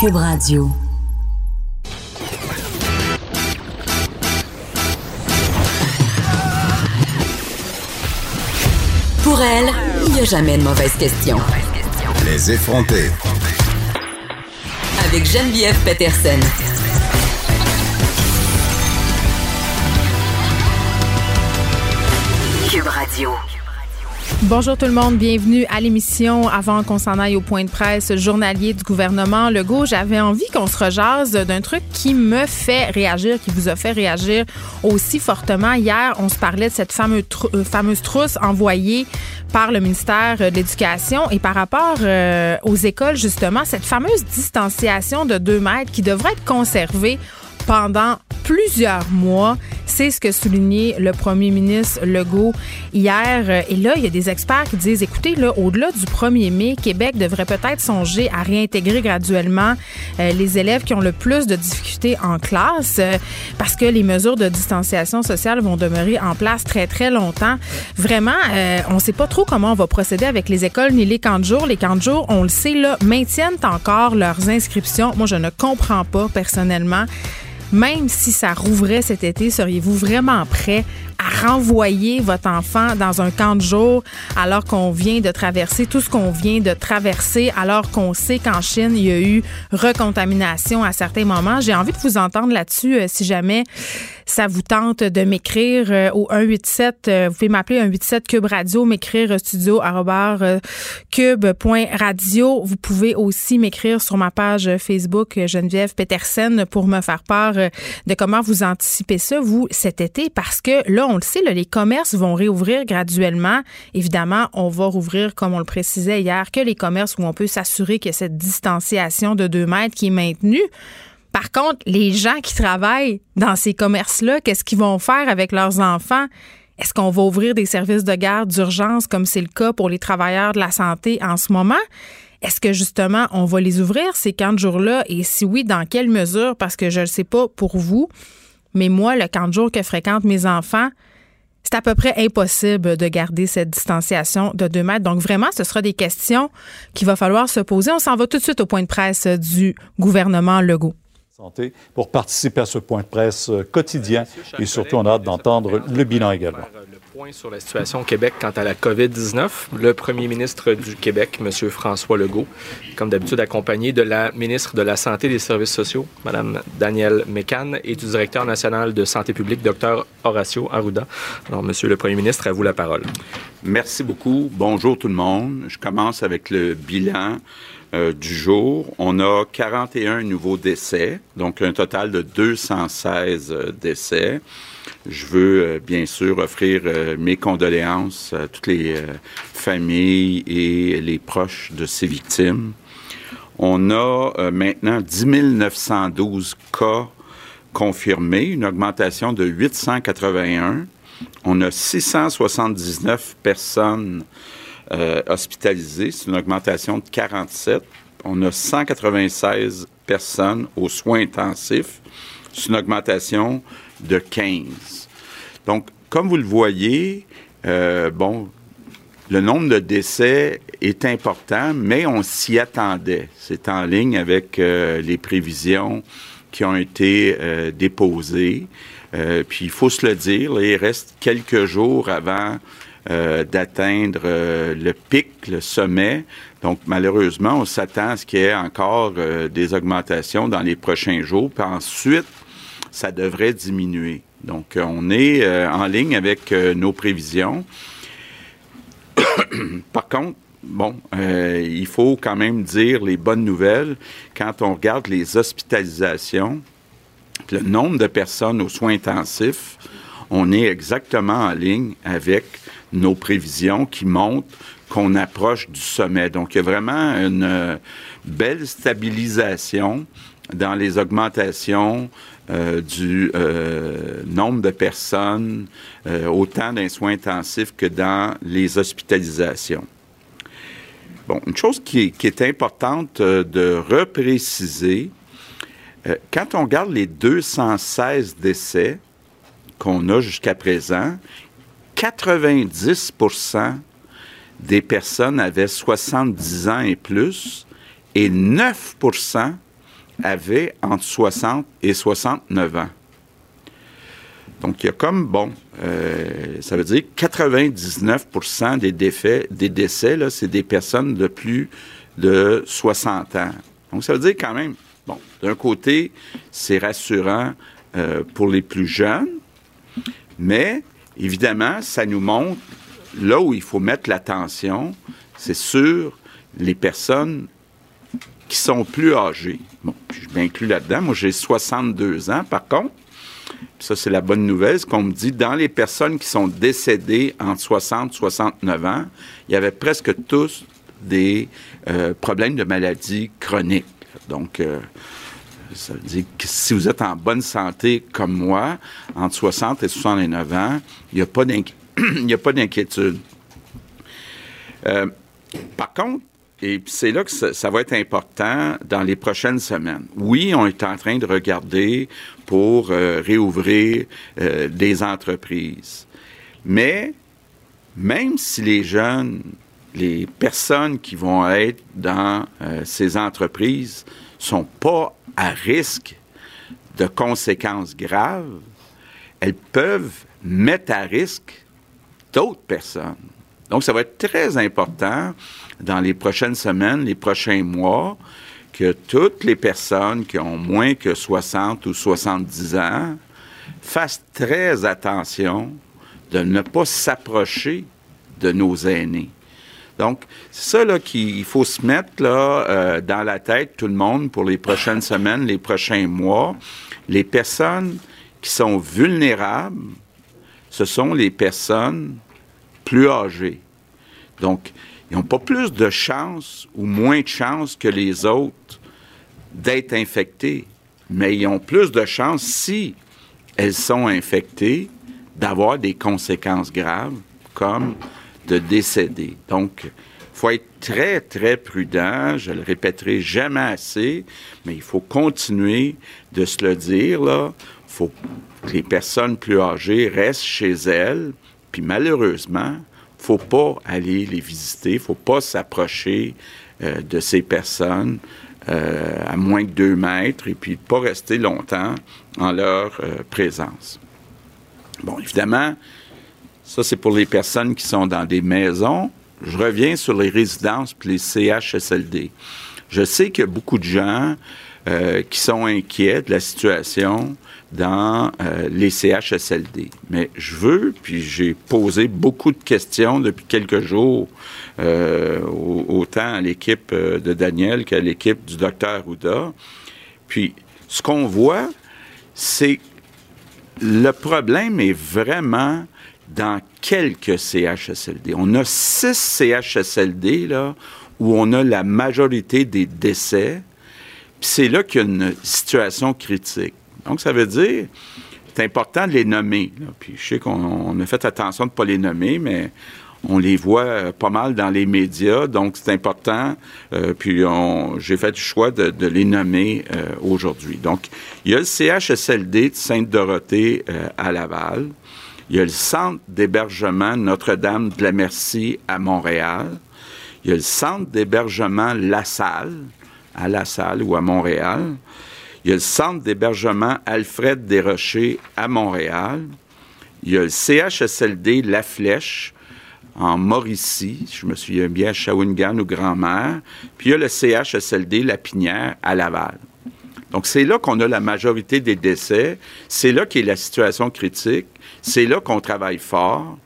Cube Radio. Pour elle, il n'y a jamais de mauvaise question. Les effrontés. Avec Geneviève Pettersen. Cube Radio. Bonjour tout le monde, bienvenue à l'émission. Avant qu'on s'en aille au point de presse journalier du gouvernement Legault, j'avais envie qu'on se rejase d'un truc qui me fait réagir, qui vous a fait réagir aussi fortement. Hier, on se parlait de cette fameuse trousse envoyée par le ministère de l'Éducation et par rapport aux écoles, justement, cette fameuse distanciation de 2 mètres qui devrait être conservée pendant plusieurs mois. C'est ce que soulignait le premier ministre Legault hier. Et là, il y a des experts qui disent, écoutez, là, au-delà du 1er mai, Québec devrait peut-être songer à réintégrer graduellement les élèves qui ont le plus de difficultés en classe parce que les mesures de distanciation sociale vont demeurer en place très, très longtemps. Vraiment, on ne sait pas trop comment on va procéder avec les écoles ni les camps de jour. Les camps de jour, on le sait, là, maintiennent encore leurs inscriptions. Moi, je ne comprends pas personnellement. Même si ça rouvrait cet été, seriez-vous vraiment prêt à renvoyer votre enfant dans un camp de jour alors qu'on vient de traverser tout ce qu'on vient de traverser, alors qu'on sait qu'en Chine, il y a eu recontamination à certains moments? J'ai envie de vous entendre là-dessus si jamais ça vous tente de m'écrire au 187. Vous pouvez m'appeler 187 Cube Radio, m'écrire studio@cube.radio. Vous pouvez aussi m'écrire sur ma page Facebook Geneviève Pettersen pour me faire part de comment vous anticipez ça, vous, cet été, parce que là, on le sait, là, les commerces vont réouvrir graduellement. Évidemment, on va rouvrir, comme on le précisait hier, que les commerces où on peut s'assurer qu'il y a cette distanciation de 2 mètres qui est maintenue. Par contre, les gens qui travaillent dans ces commerces-là, qu'est-ce qu'ils vont faire avec leurs enfants? Est-ce qu'on va ouvrir des services de garde d'urgence comme c'est le cas pour les travailleurs de la santé en ce moment? Est-ce que, justement, on va les ouvrir ces camps de jour-là? Et si oui, dans quelle mesure? Parce que je ne sais pas pour vous, mais moi, le camp de jour que fréquentent mes enfants, c'est à peu près impossible de garder cette distanciation de 2 mètres. Donc vraiment, ce sera des questions qu'il va falloir se poser. On s'en va tout de suite au point de presse du gouvernement Legault. Pour participer à ce point de presse quotidien et surtout, on a hâte d'entendre le bilan également. Point sur la situation au Québec quant à la COVID-19, le premier ministre du Québec, M. François Legault, comme d'habitude accompagné de la ministre de la Santé et des Services sociaux, Mme Danielle Mécan, et du directeur national de santé publique, Dr Horacio Arruda. Alors, M. le premier ministre, à vous la parole. Merci beaucoup. Bonjour tout le monde. Je commence avec le bilan du jour. On a 41 nouveaux décès, donc un total de 216 décès. Je veux bien sûr offrir mes condoléances à toutes les familles et les proches de ces victimes. On a maintenant 10 912 cas confirmés, une augmentation de 881. On a 679 personnes hospitalisées, c'est une augmentation de 47. On a 196 personnes aux soins intensifs, c'est une augmentation de 15. Donc, comme vous le voyez, le nombre de décès est important, mais on s'y attendait. C'est en ligne avec les prévisions qui ont été déposées. Puis, il faut se le dire, là, il reste quelques jours avant d'atteindre le pic, le sommet. Donc, malheureusement, on s'attend à ce qu'il y ait encore des augmentations dans les prochains jours. Puis ensuite, ça devrait diminuer. Donc, on est en ligne avec nos prévisions. Par contre, il faut quand même dire les bonnes nouvelles. Quand on regarde les hospitalisations, le nombre de personnes aux soins intensifs, on est exactement en ligne avec nos prévisions qui montrent qu'on approche du sommet. Donc, il y a vraiment une belle stabilisation dans les augmentations du nombre de personnes, autant dans les soins intensifs que dans les hospitalisations. Bon, une chose qui est importante de repréciser, quand on regarde les 216 décès qu'on a jusqu'à présent, 90 % des personnes avaient 70 ans et plus et 9 % avaient entre 60 et 69 ans. Donc, il y a comme, bon, ça veut dire 99 % des décès, là, c'est des personnes de plus de 60 ans. Donc, ça veut dire quand même, bon, d'un côté, c'est rassurant pour les plus jeunes, mais évidemment, ça nous montre, là où il faut mettre l'attention, c'est sur les personnes qui sont plus âgées. Bon, je m'inclus là-dedans. Moi, j'ai 62 ans, par contre. Ça, c'est la bonne nouvelle, ce qu'on me dit, dans les personnes qui sont décédées entre 60 et 69 ans, il y avait presque tous des problèmes de maladies chroniques. Donc, ça veut dire que si vous êtes en bonne santé comme moi, entre 60 et 69 ans, il n'y a pas d'inquiétude. Par contre, et c'est là que ça va être important dans les prochaines semaines. Oui, on est en train de regarder pour réouvrir des entreprises. Mais même si les jeunes, les personnes qui vont être dans ces entreprises sont pas à risque de conséquences graves, elles peuvent mettre à risque d'autres personnes. Donc, ça va être très important dans les prochaines semaines, les prochains mois, que toutes les personnes qui ont moins que 60 ou 70 ans fassent très attention de ne pas s'approcher de nos aînés. Donc, c'est ça là, qu'il faut se mettre là, dans la tête, tout le monde, pour les prochaines semaines, les prochains mois. Les personnes qui sont vulnérables, ce sont les personnes plus âgés. Donc, ils n'ont pas plus de chances ou moins de chances que les autres d'être infectés, mais ils ont plus de chances, si elles sont infectées, d'avoir des conséquences graves, comme de décéder. Donc, il faut être très, très prudent, je le répéterai jamais assez, mais il faut continuer de se le dire, là. Il faut que les personnes plus âgées restent chez elles. Puis malheureusement, il ne faut pas aller les visiter, il ne faut pas s'approcher de ces personnes à moins de 2 mètres et puis ne pas rester longtemps en leur présence. Bon, évidemment, ça c'est pour les personnes qui sont dans des maisons. Je reviens sur les résidences puis les CHSLD. Je sais qu'il y a beaucoup de gens qui sont inquiets de la situation dans les CHSLD. Mais je veux, puis j'ai posé beaucoup de questions depuis quelques jours, autant à l'équipe de Daniel qu'à l'équipe du Dr Arruda. Puis, ce qu'on voit, c'est le problème est vraiment dans quelques CHSLD. On a 6 CHSLD, là, où on a la majorité des décès. Puis c'est là qu'il y a une situation critique. Donc, ça veut dire, c'est important de les nommer. Là. Puis je sais qu'on a fait attention de ne pas les nommer, mais on les voit pas mal dans les médias, donc c'est important. Puis j'ai fait le choix de les nommer aujourd'hui. Donc, il y a le CHSLD de Sainte-Dorothée à Laval. Il y a le centre d'hébergement Notre-Dame-de-la-Merci à Montréal. Il y a le centre d'hébergement La Salle, à La Salle ou à Montréal. Il y a le centre d'hébergement Alfred-des-Rochers à Montréal. Il y a le CHSLD La Flèche en Mauricie, je me souviens bien, à Shawinigan ou Grand-Mère. Puis il y a le CHSLD Lapinière à Laval. Donc c'est là qu'on a la majorité des décès. C'est là qu'est la situation critique. C'est là qu'on travaille fort.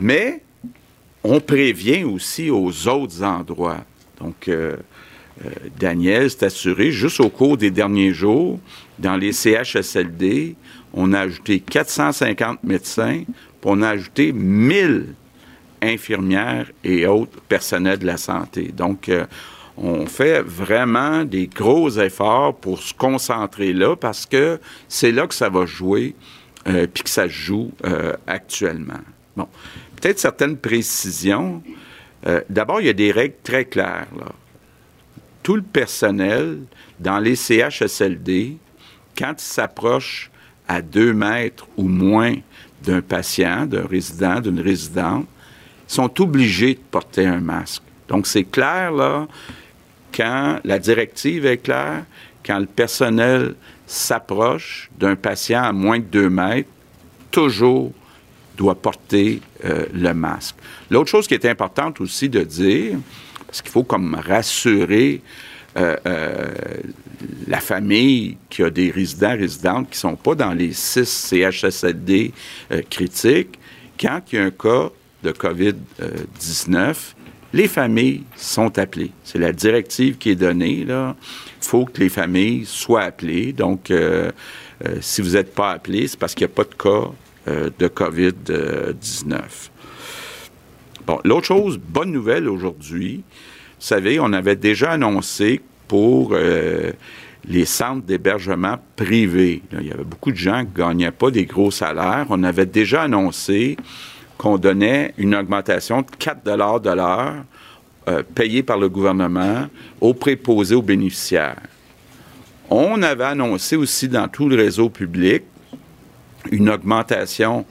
Mais on prévient aussi aux autres endroits. Donc... Daniel s'est assuré, juste au cours des derniers jours, dans les CHSLD, on a ajouté 450 médecins, puis on a ajouté 1000 infirmières et autres personnels de la santé. Donc, on fait vraiment des gros efforts pour se concentrer là, parce que c'est là que ça va jouer, puis que ça joue actuellement. Bon, peut-être certaines précisions. D'abord, il y a des règles très claires, là. Tout le personnel dans les CHSLD, quand il s'approche à 2 mètres ou moins d'un patient, d'un résident, d'une résidente, sont obligés de porter un masque. Donc, c'est clair, là, quand la directive est claire, quand le personnel s'approche d'un patient à moins de 2 mètres, toujours doit porter le masque. L'autre chose qui est importante aussi de dire, parce qu'il faut comme rassurer la famille qui a des résidents, résidentes qui ne sont pas dans les 6 CHSLD critiques, quand il y a un cas de COVID-19, les familles sont appelées. C'est la directive qui est donnée, là. Il faut que les familles soient appelées. Donc, si vous n'êtes pas appelé, c'est parce qu'il n'y a pas de cas de COVID-19. Bon, l'autre chose, bonne nouvelle aujourd'hui, vous savez, on avait déjà annoncé pour les centres d'hébergement privés. Là, il y avait beaucoup de gens qui ne gagnaient pas des gros salaires. On avait déjà annoncé qu'on donnait une augmentation de 4 $ de l'heure payée par le gouvernement aux préposés aux bénéficiaires. On avait annoncé aussi dans tout le réseau public une augmentation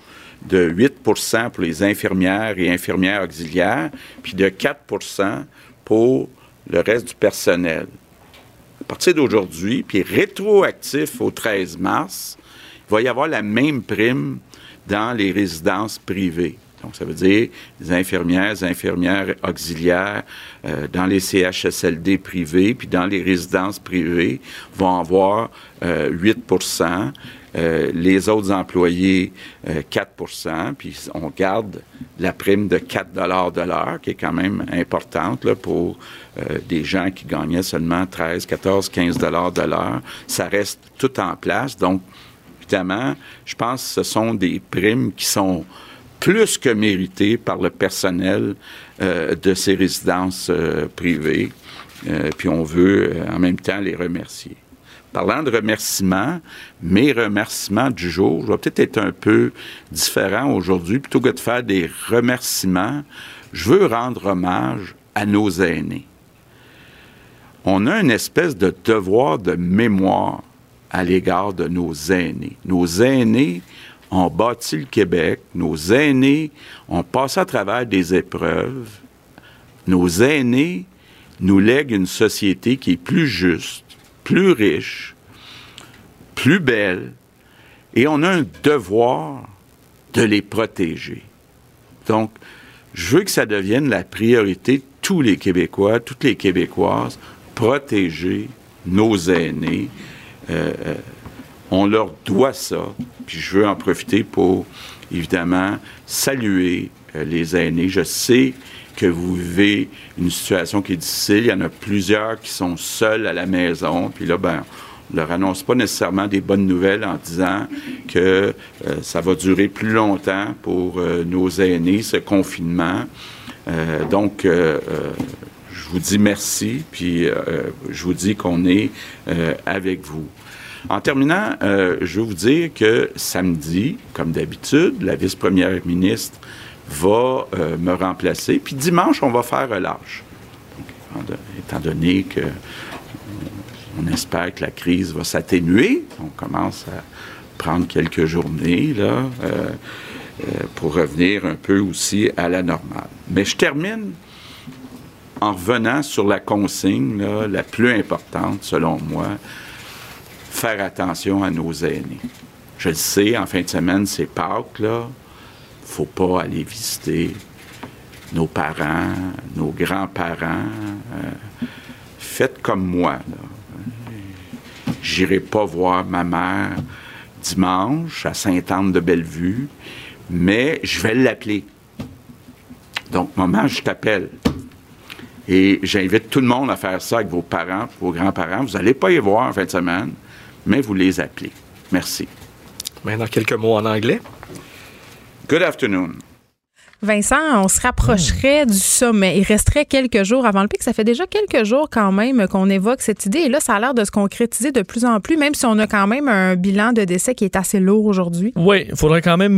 de 8% pour les infirmières et infirmières auxiliaires, puis de 4% pour le reste du personnel. À partir d'aujourd'hui, puis rétroactif au 13 mars, il va y avoir la même prime dans les résidences privées. Donc, ça veut dire les infirmières auxiliaires dans les CHSLD privés, puis dans les résidences privées, vont avoir 8%, les autres employés 4%, puis on garde la prime de 4 $ de l'heure, qui est quand même importante là, pour des gens qui gagnaient seulement 13, 14, 15 $ de l'heure. Ça reste tout en place, donc évidemment, je pense que ce sont des primes qui sont plus que méritées par le personnel de ces résidences privées. Puis on veut en même temps les remercier. Parlant de remerciements, mes remerciements du jour, je vais peut-être être un peu différent aujourd'hui. Plutôt que de faire des remerciements, je veux rendre hommage à nos aînés. On a une espèce de devoir de mémoire à l'égard de nos aînés. Nos aînés ont bâti le Québec. Nos aînés ont passé à travers des épreuves. Nos aînés nous lèguent une société qui est plus juste, plus riche, plus belle, et on a un devoir de les protéger. Donc, je veux que ça devienne la priorité de tous les Québécois, toutes les Québécoises, protéger nos aînés. On leur doit ça, puis je veux en profiter pour, évidemment, saluer les aînés. Je sais que vous vivez une situation qui est difficile. Il y en a plusieurs qui sont seuls à la maison, puis là, ben, on ne leur annonce pas nécessairement des bonnes nouvelles en disant que ça va durer plus longtemps pour nos aînés, ce confinement. Je vous dis merci, puis je vous dis qu'on est avec vous. En terminant, je veux vous dire que samedi, comme d'habitude, la vice-première ministre va me remplacer, puis dimanche, on va faire relâche. Donc, étant donné que on espère que la crise va s'atténuer, on commence à prendre quelques journées là, pour revenir un peu aussi à la normale. Mais je termine en revenant sur la consigne là, la plus importante, selon moi, faire attention à nos aînés. Je le sais, en fin de semaine, c'est Pâques, là. Faut pas aller visiter nos parents, nos grands-parents. Faites comme moi, là. J'irai pas voir ma mère dimanche à Sainte-Anne-de-Bellevue, mais je vais l'appeler. Donc, maman, je t'appelle. Et j'invite tout le monde à faire ça avec vos parents, vos grands-parents. Vous n'allez pas les voir en fin de semaine, mais vous les appelez. Merci. Maintenant, quelques mots en anglais. Good afternoon. Vincent, on se rapprocherait du sommet. Il resterait quelques jours avant le pic. Ça fait déjà quelques jours quand même qu'on évoque cette idée. Et là, ça a l'air de se concrétiser de plus en plus, même si on a quand même un bilan de décès qui est assez lourd aujourd'hui. Oui, il faudrait quand même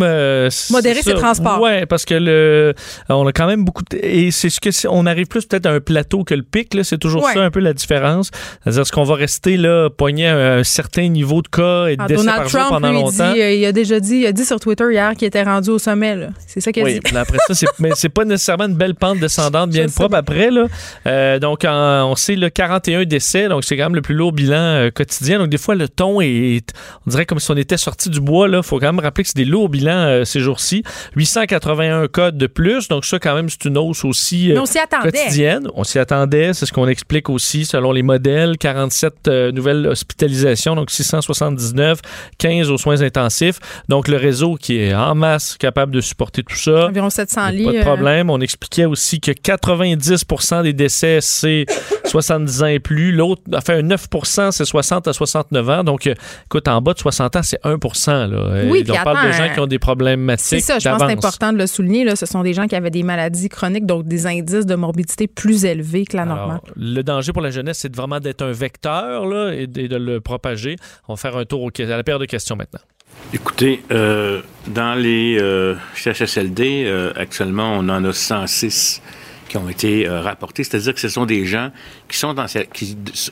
modérer ses transports. Oui, parce que on a quand même beaucoup... Et c'est ce que on arrive plus peut-être à un plateau que le pic. Là, c'est toujours ça un peu la différence. C'est-à-dire est-ce qu'on va rester là, poigné à un certain niveau de cas et de décès par jour pendant longtemps? Donald Trump, lui, il a déjà dit sur Twitter hier qu'il était rendu au sommet. Là. C'est ça qu'il a dit. après ça. Mais c'est pas nécessairement une belle pente descendante bien propre après. Là. Donc, on sait le 41 décès. Donc, c'est quand même le plus lourd bilan quotidien. Donc, des fois, le ton est... On dirait comme si on était sorti du bois. Il faut quand même rappeler que c'est des lourds bilans ces jours-ci. 881 cas de plus. Donc, ça, quand même, c'est une hausse aussi quotidienne. On s'y attendait. C'est ce qu'on explique aussi selon les modèles. 47 nouvelles hospitalisations. Donc, 679. 15 aux soins intensifs. Donc, le réseau qui est en masse capable de supporter tout ça. Environ 700 lits. Pas de problème. On expliquait aussi que 90% des décès, c'est 70 ans et plus. L'autre, enfin, 9%, c'est 60 à 69 ans. Donc, écoute, en bas de 60 ans, c'est 1%. Là. Oui, puis on parle de gens qui ont des problématiques. C'est ça, je pense que c'est important de le souligner. Là, ce sont des gens qui avaient des maladies chroniques, donc des indices de morbidité plus élevés que la normale. Le danger pour la jeunesse, c'est vraiment d'être un vecteur là, et de le propager. On va faire un tour à la période de questions maintenant. Écoutez, dans les CHSLD, actuellement, on en a 106 qui ont été rapportés, c'est-à-dire que ce sont des gens qui sont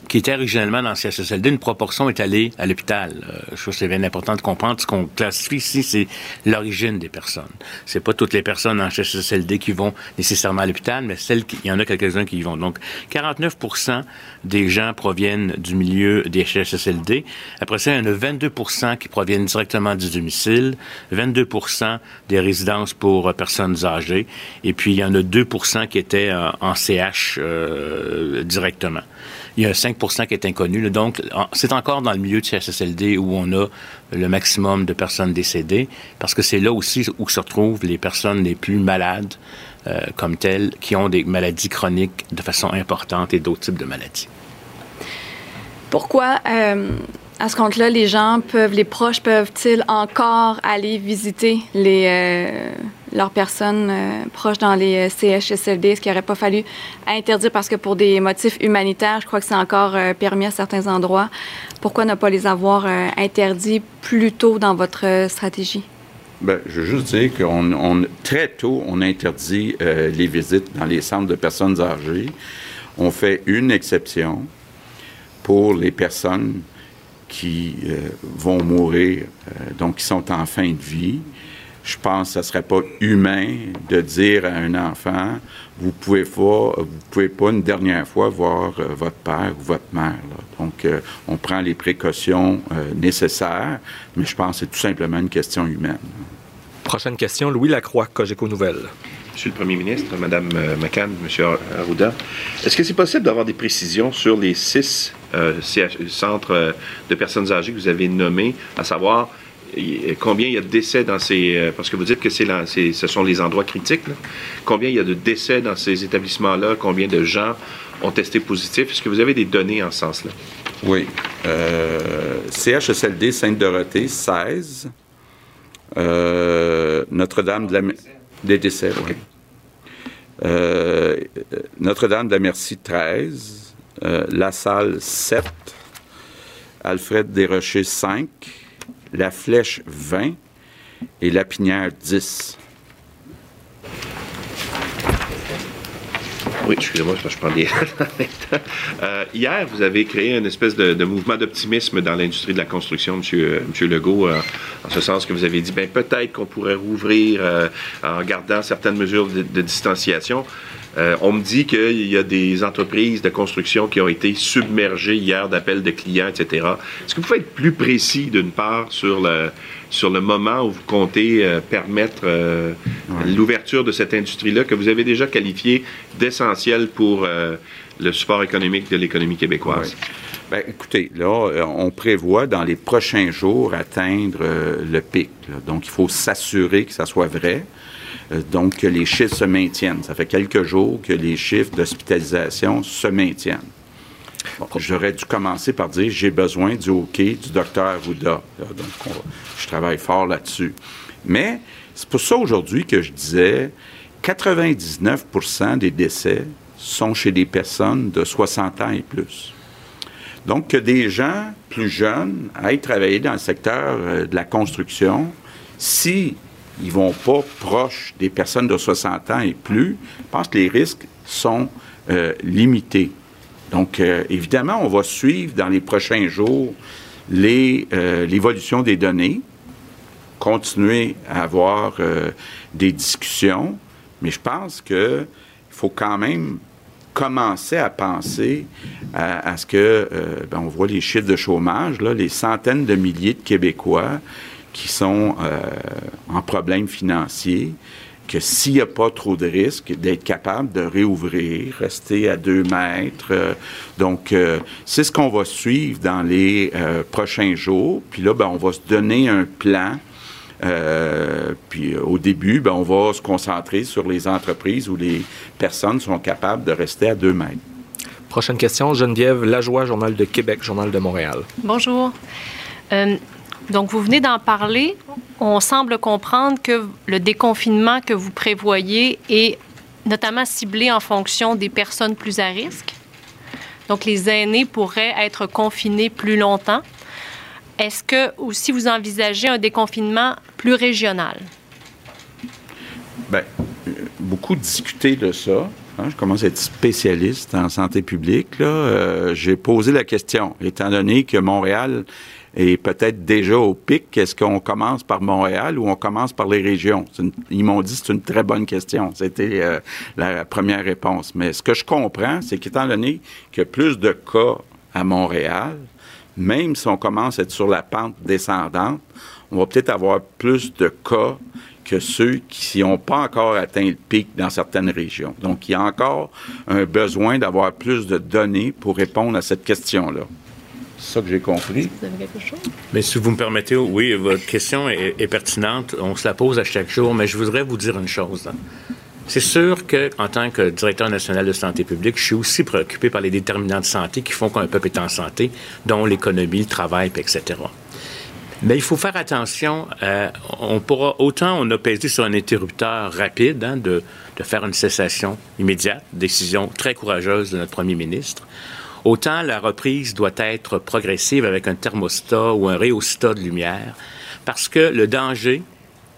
qui étaient originellement dans le CHSLD. Une proportion est allée à l'hôpital. Je trouve que c'est bien important de comprendre. Ce qu'on classifie ici, c'est l'origine des personnes. C'est pas toutes les personnes en CHSLD qui vont nécessairement à l'hôpital, mais il y en a quelques-uns qui y vont. Donc, 49% des gens proviennent du milieu des CHSLD. Après ça, il y en a 22% qui proviennent directement du domicile, 22% des résidences pour personnes âgées, et puis il y en a 2% qui étaient en CH directement. Il y a 5% qui est inconnu. Là, donc, c'est encore dans le milieu de CHSLD où on a le maximum de personnes décédées, parce que c'est là aussi où se retrouvent les personnes les plus malades comme telles, qui ont des maladies chroniques de façon importante et d'autres types de maladies. Pourquoi, à ce compte-là, les proches peuvent-ils encore aller visiter leurs personnes proches dans les CHSLD? Est-ce qu'il n'aurait pas fallu interdire parce que pour des motifs humanitaires, je crois que c'est encore permis à certains endroits. Pourquoi ne pas les avoir interdits plus tôt dans votre stratégie? Bien, je veux juste dire qu'on très tôt, on interdit les visites dans les centres de personnes âgées. On fait une exception pour les personnes qui vont mourir, donc qui sont en fin de vie. Je pense que ce ne serait pas humain de dire à un enfant, vous pouvez pas une dernière fois voir votre père ou votre mère. Là. Donc, on prend les précautions nécessaires, mais je pense que c'est tout simplement une question humaine. Prochaine question, Louis Lacroix, Cogeco Nouvelles. Monsieur le Premier ministre, Madame McCann, Monsieur Arruda, est-ce que c'est possible d'avoir des précisions sur les 6 centres de personnes âgées que vous avez nommés, à savoir... Combien il y a de décès dans ces... Parce que vous dites que ce sont les endroits critiques. Là. Combien il y a de décès dans ces établissements-là? Combien de gens ont testé positif? Est-ce que vous avez des données en ce sens-là? Oui. CHSLD Sainte-Dorothée, 16. Notre-Dame-de-la-Merci, 13. La Salle, 7. Alfred-des-Rochers, 5. La Flèche, 20, et Lapinière, 10. Oui, excusez-moi, je prends des... hier, vous avez créé une espèce de mouvement d'optimisme dans l'industrie de la construction, M. Legault, en ce sens que vous avez dit, bien, peut-être qu'on pourrait rouvrir en gardant certaines mesures de distanciation. On me dit qu'il y a des entreprises de construction qui ont été submergées hier d'appels de clients, etc. Est-ce que vous pouvez être plus précis, d'une part, sur le moment où vous comptez permettre l'ouverture de cette industrie-là que vous avez déjà qualifiée d'essentielle pour le support économique de l'économie québécoise? Oui. Bien, écoutez, là, on prévoit dans les prochains jours atteindre le pic. Là. Donc, il faut s'assurer que ça soit vrai. Donc, que les chiffres se maintiennent. Ça fait quelques jours que les chiffres d'hospitalisation se maintiennent. Bon, j'aurais dû commencer par dire « j'ai besoin du OK du Dr Arruda ». Donc, je travaille fort là-dessus. Mais c'est pour ça aujourd'hui que je disais 99 % des décès sont chez des personnes de 60 ans et plus. Donc, que des gens plus jeunes aillent travailler dans le secteur de la construction, si... ils ne vont pas proche des personnes de 60 ans et plus. Je pense que les risques sont limités. Donc, évidemment, on va suivre dans les prochains jours l'évolution des données, continuer à avoir des discussions, Mais je pense qu'il faut quand même commencer à penser à ce que, on voit les chiffres de chômage, là, les centaines de milliers de Québécois qui sont en problème financier, que s'il n'y a pas trop de risques, d'être capable de réouvrir, rester à 2 mètres. Donc, c'est ce qu'on va suivre dans les prochains jours. Puis là, on va se donner un plan. Puis au début, on va se concentrer sur les entreprises où les personnes sont capables de rester à 2 mètres. Prochaine question, Geneviève Lajoie, Journal de Québec, Journal de Montréal. Bonjour. Donc, vous venez d'en parler. On semble comprendre que le déconfinement que vous prévoyez est notamment ciblé en fonction des personnes plus à risque. Donc, les aînés pourraient être confinés plus longtemps. Est-ce que, aussi, vous envisagez un déconfinement plus régional? Bien, beaucoup discuté de ça. Je commence à être spécialiste en santé publique. Là. J'ai posé la question, étant donné que Montréal... Et peut-être déjà au pic, est-ce qu'on commence par Montréal ou on commence par les régions? Ils m'ont dit c'est une très bonne question. C'était la première réponse. Mais ce que je comprends, c'est qu'étant donné qu'il y a plus de cas à Montréal, même si on commence à être sur la pente descendante, on va peut-être avoir plus de cas que ceux qui n'ont pas encore atteint le pic dans certaines régions. Donc, il y a encore un besoin d'avoir plus de données pour répondre à cette question-là. C'est ça que j'ai compris. Vous avez quelque chose? Mais si vous me permettez, oui, votre question est pertinente. On se la pose à chaque jour, mais je voudrais vous dire une chose. C'est sûr qu'en tant que directeur national de santé publique, je suis aussi préoccupé par les déterminants de santé qui font qu'un peuple est en santé, dont l'économie, le travail, etc. Mais il faut faire attention. Autant on a pesé sur un interrupteur rapide de faire une cessation immédiate, décision très courageuse de notre premier ministre, autant la reprise doit être progressive avec un thermostat ou un rhéostat de lumière, parce que le danger,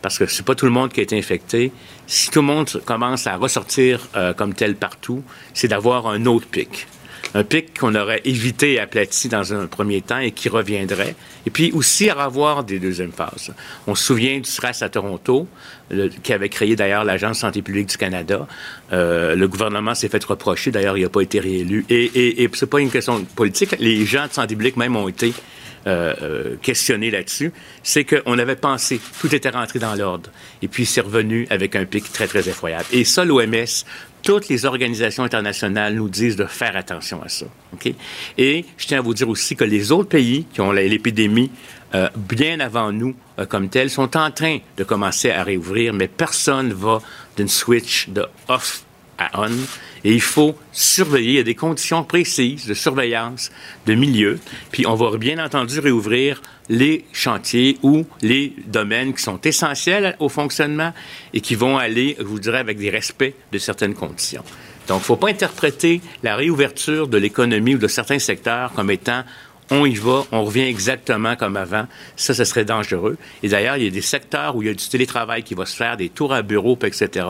parce que c'est pas tout le monde qui a été infecté, si tout le monde commence à ressortir comme tel partout, c'est d'avoir un autre pic. Un pic qu'on aurait évité et aplati dans un premier temps et qui reviendrait. Et puis aussi à avoir des deuxièmes phases. On se souvient du SRAS à Toronto, qui avait créé d'ailleurs l'Agence Santé publique du Canada. Le gouvernement s'est fait reprocher. D'ailleurs, il n'a pas été réélu. Et ce n'est pas une question politique. Les gens de santé publique même ont été questionnés là-dessus. C'est qu'on avait pensé, tout était rentré dans l'ordre. Et puis c'est revenu avec un pic très, très effroyable. Et ça, l'OMS... Toutes les organisations internationales nous disent de faire attention à ça. Okay? Et je tiens à vous dire aussi que les autres pays qui ont l'épidémie bien avant nous comme tels sont en train de commencer à réouvrir, mais personne ne va d'une switch de off à on. Et il faut surveiller. Il y a des conditions précises de surveillance de milieu. Puis on va bien entendu réouvrir les chantiers ou les domaines qui sont essentiels au fonctionnement et qui vont aller, je vous dirais, avec des respects de certaines conditions. Donc, il ne faut pas interpréter la réouverture de l'économie ou de certains secteurs comme étant « on y va, on revient exactement comme avant ». Ça, ce serait dangereux. Et d'ailleurs, il y a des secteurs où il y a du télétravail qui va se faire, des tours à bureaux, etc.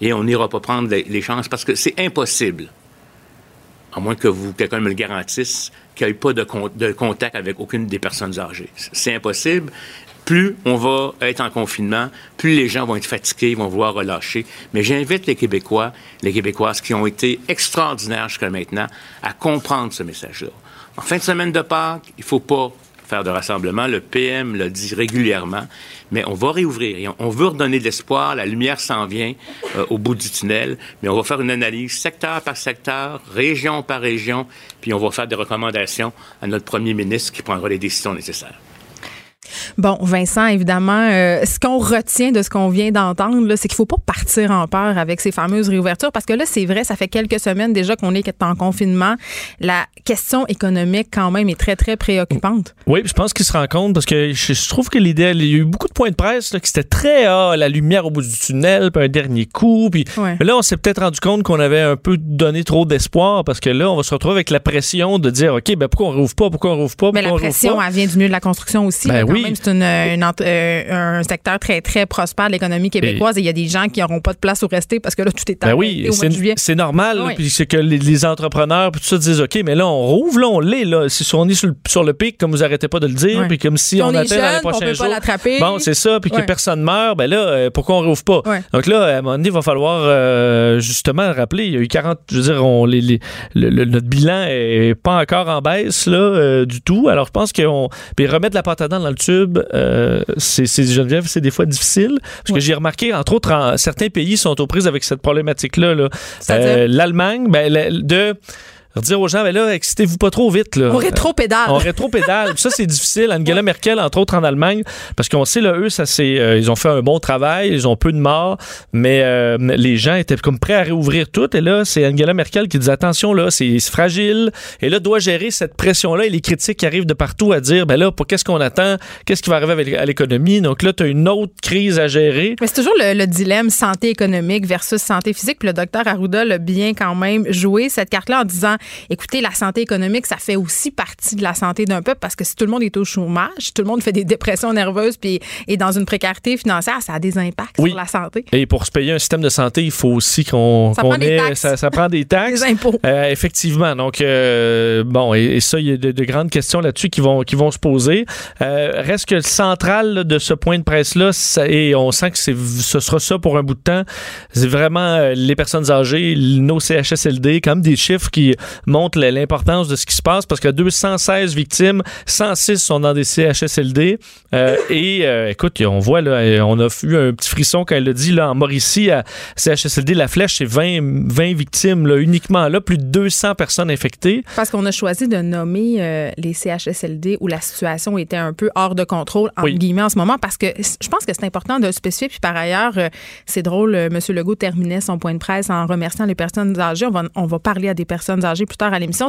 Et on n'ira pas prendre les chances parce que c'est impossible. À moins que quelqu'un me le garantisse, qu'il n'y ait pas de contact avec aucune des personnes âgées. C'est impossible. Plus on va être en confinement, plus les gens vont être fatigués, vont vouloir relâcher. Mais j'invite les Québécois, les Québécoises qui ont été extraordinaires jusqu'à maintenant, à comprendre ce message-là. En fin de semaine de Pâques, il ne faut pas faire de rassemblement. Le PM le dit régulièrement, mais on va réouvrir. Et on veut redonner de l'espoir. La lumière s'en vient au bout du tunnel, mais on va faire une analyse secteur par secteur, région par région, puis on va faire des recommandations à notre premier ministre qui prendra les décisions nécessaires. Bon, Vincent, évidemment, ce qu'on retient de ce qu'on vient d'entendre, là, c'est qu'il ne faut pas partir en peur avec ces fameuses réouvertures, parce que là, c'est vrai, ça fait quelques semaines déjà qu'on est en confinement. La question économique, quand même, est très, très préoccupante. Oui, je pense qu'ils se rendent compte, parce que je trouve que l'idée, il y a eu beaucoup de points de presse là, qui étaient très, la lumière au bout du tunnel, puis un dernier coup, puis ouais. Mais là, on s'est peut-être rendu compte qu'on avait un peu donné trop d'espoir, parce que là, on va se retrouver avec la pression de dire, OK, ben pourquoi on ne rouvre pas, pourquoi on ne rouvre pas? Mais la pression, elle vient du milieu de la construction aussi. Ben oui. oui. Même, c'est un secteur très, très prospère de l'économie québécoise et il y a des gens qui n'auront pas de place où rester parce que là, tout est arrêté au mois de juillet. C'est normal. Oui. Puis c'est que les entrepreneurs, puis tout ça, disent OK, mais là, on rouvre, là, on l'est. Là. Si on est sur le pic, comme vous n'arrêtez pas de le dire, puis comme si on attend les prochains jours. Bon, c'est ça. Puis que personne meurt, bien là, pourquoi on ne rouvre pas? Donc là, à un moment donné, il va falloir justement rappeler, il y a eu 40, je veux dire, notre bilan n'est pas encore en baisse là, du tout. Alors, je pense que remettre la pâte à dents dans le tube, Geneviève, c'est des fois difficile. Parce que j'ai remarqué, entre autres, certains pays sont aux prises avec cette problématique-là. Là. L'Allemagne, dire aux gens, ben là, excitez-vous pas trop vite. Là. On rétropédale. Ça, c'est difficile. Angela Merkel, entre autres en Allemagne, parce qu'on sait, là, eux, ils ont fait un bon travail, ils ont peu de morts, mais les gens étaient comme prêts à réouvrir tout. Et là, c'est Angela Merkel qui dit, attention, là, c'est fragile. Et là, doit gérer cette pression-là et les critiques qui arrivent de partout à dire, ben là, qu'est-ce qu'on attend? Qu'est-ce qui va arriver à l'économie? Donc là, tu as une autre crise à gérer. Mais c'est toujours le dilemme santé économique versus santé physique. Puis le docteur Arruda l'a bien quand même joué cette carte-là en disant, écoutez, la santé économique, ça fait aussi partie de la santé d'un peuple parce que si tout le monde est au chômage, si tout le monde fait des dépressions nerveuses puis est dans une précarité financière, ça a des impacts sur la santé. Et pour se payer un système de santé, il faut aussi ça prend des taxes. Des impôts. Effectivement. Donc, ça, il y a de grandes questions là-dessus qui vont se poser. Reste que le central là, de ce point de presse-là, et on sent que ce sera ça pour un bout de temps, c'est vraiment les personnes âgées, nos CHSLD, quand même des chiffres qui montre l'importance de ce qui se passe parce que 216 victimes, 106 sont dans des CHSLD écoute, on voit, là, on a eu un petit frisson quand elle a dit, là, en Mauricie, à CHSLD La Flèche, c'est 20 victimes, là, uniquement là, plus de 200 personnes infectées. Parce qu'on a choisi de nommer les CHSLD où la situation était un peu hors de contrôle, entre guillemets, en ce moment, parce que je pense que c'est important de le spécifier, puis par ailleurs, c'est drôle, M. Legault terminait son point de presse en remerciant les personnes âgées. On va parler à des personnes âgées plus tard à l'émission.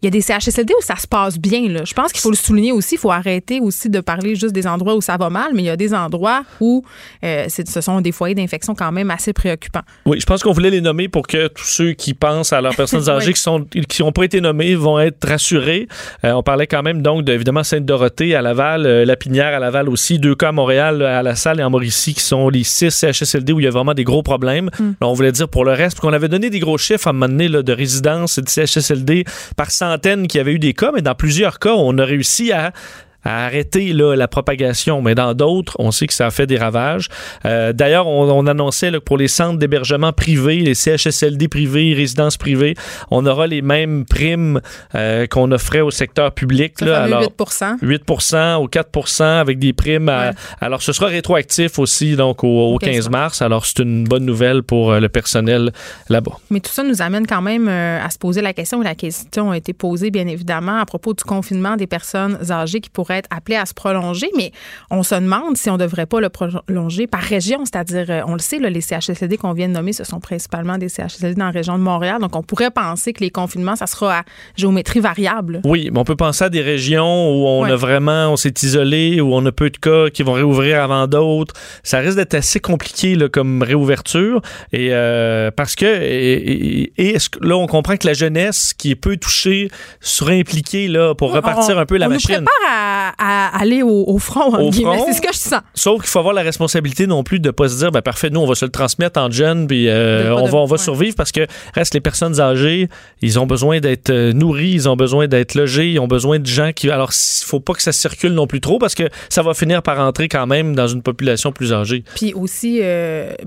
Il y a des CHSLD où ça se passe bien. Là. Je pense qu'il faut le souligner aussi. Il faut arrêter aussi de parler juste des endroits où ça va mal, mais il y a des endroits où ce sont des foyers d'infection quand même assez préoccupants. Oui, je pense qu'on voulait les nommer pour que tous ceux qui pensent à leurs personnes âgées qui n'ont pas été nommés vont être rassurés. On parlait quand même donc évidemment Sainte-Dorothée à Laval, Lapinière à Laval aussi, 2 cas à Montréal à La Salle et en Mauricie qui sont les 6 CHSLD où il y a vraiment des gros problèmes. On voulait dire pour le reste, parce qu'on avait donné des gros chiffres à un moment donné là, de résidence et de CHSLD par centaines qui avaient eu des cas, mais dans plusieurs cas, on a réussi à arrêter là, la propagation, mais dans d'autres, on sait que ça a fait des ravages. D'ailleurs, on annonçait là, que pour les centres d'hébergement privés, les CHSLD privés, résidences privées, on aura les mêmes primes qu'on offrait au secteur public. Là, alors 8% ou 4% avec des primes. Alors, ce sera rétroactif aussi donc au 15 mars. Alors, c'est une bonne nouvelle pour le personnel là-bas. Mais tout ça nous amène quand même à se poser la question. La question a été posée, bien évidemment, à propos du confinement des personnes âgées qui pourraient être appelé à se prolonger, mais on se demande si on ne devrait pas le prolonger par région, c'est-à-dire, on le sait, là, les CHSLD qu'on vient de nommer, ce sont principalement des CHSLD dans la région de Montréal, donc on pourrait penser que les confinements, ça sera à géométrie variable. Oui, mais on peut penser à des régions où on a vraiment, on s'est isolé, où on a peu de cas qui vont réouvrir avant d'autres. Ça risque d'être assez compliqué là, comme réouverture, et parce que là, on comprend que la jeunesse qui est peu touchée sera impliquée là, pour repartir un peu la machine. On nous prépare à aller au front, en guillemets. C'est ce que je sens. Sauf qu'il faut avoir la responsabilité non plus de ne pas se dire, ben parfait, nous, on va se le transmettre en jeunes, puis on va survivre parce que reste les personnes âgées, ils ont besoin d'être nourris, ils ont besoin d'être logés, ils ont besoin de gens qui. Alors, il ne faut pas que ça circule non plus trop parce que ça va finir par entrer quand même dans une population plus âgée. Puis aussi,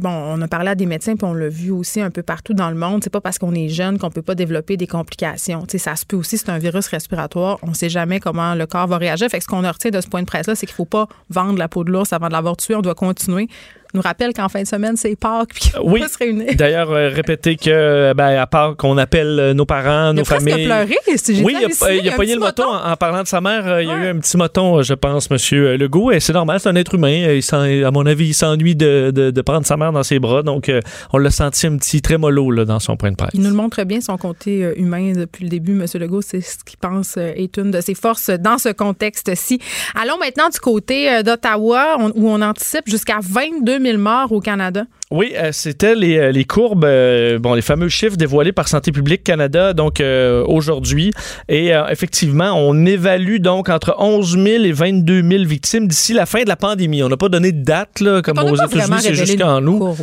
on a parlé à des médecins, puis on l'a vu aussi un peu partout dans le monde. C'est pas parce qu'on est jeune qu'on ne peut pas développer des complications. T'sais, ça se peut aussi, c'est un virus respiratoire. On ne sait jamais comment le corps va réagir. Fait que ce qu'on retient de ce point de presse-là, c'est qu'il ne faut pas vendre la peau de l'ours avant de l'avoir tué. On doit continuer. On nous rappelle qu'en fin de semaine, c'est Pâques puis qu'on peut se réunir. D'ailleurs, répéter que, à part qu'on appelle nos parents, nos familles. Il a presque pleuré. Il a pogné le moton en parlant de sa mère. Il y a eu un petit moton, je pense, M. Legault. Et c'est normal, c'est un être humain. À mon avis, il s'ennuie de prendre sa mère dans ses bras. Donc, on l'a senti un petit trémolo là, dans son point de presse. Il nous le montre bien, son côté humain depuis le début. M. Legault, c'est ce qu'il pense est une de ses forces dans ce contexte-ci. Allons maintenant du côté d'Ottawa, où on anticipe jusqu'à 22 000 morts au Canada. Oui, c'était les courbes, les fameux chiffres dévoilés par Santé publique Canada, donc aujourd'hui. Et effectivement, on évalue donc entre 11 000 et 22 000 victimes d'ici la fin de la pandémie. On n'a pas donné de date, là, comme aux États-Unis, c'est jusqu'en août.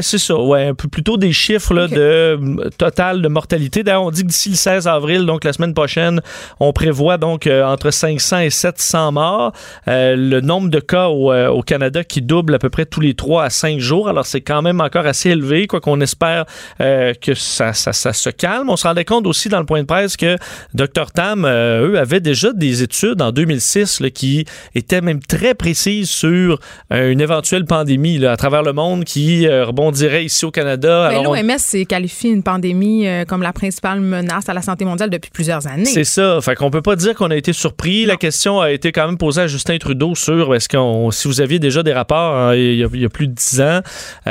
C'est ça. Ouais, plutôt des chiffres là, de total de mortalité. D'ailleurs, on dit que d'ici le 16 avril, donc la semaine prochaine, on prévoit donc entre 500 et 700 morts. Le nombre de cas au Canada qui double à peu près tous les 3 à 5 jours. Alors, c'est quand même encore assez élevé, quoi qu'on espère que ça se calme. On se rendait compte aussi dans le point de presse que Dr Tam, eux, avaient déjà des études en 2006 là, qui étaient même très précises sur une éventuelle pandémie là, à travers le monde qui rebondirait ici au Canada. Mais l'OMS qualifie une pandémie comme la principale menace à la santé mondiale depuis plusieurs années. C'est ça. Fait qu'on peut pas dire qu'on a été surpris. Non. La question a été quand même posée à Justin Trudeau sur si vous aviez déjà des rapports il y a plus de 10 ans, vous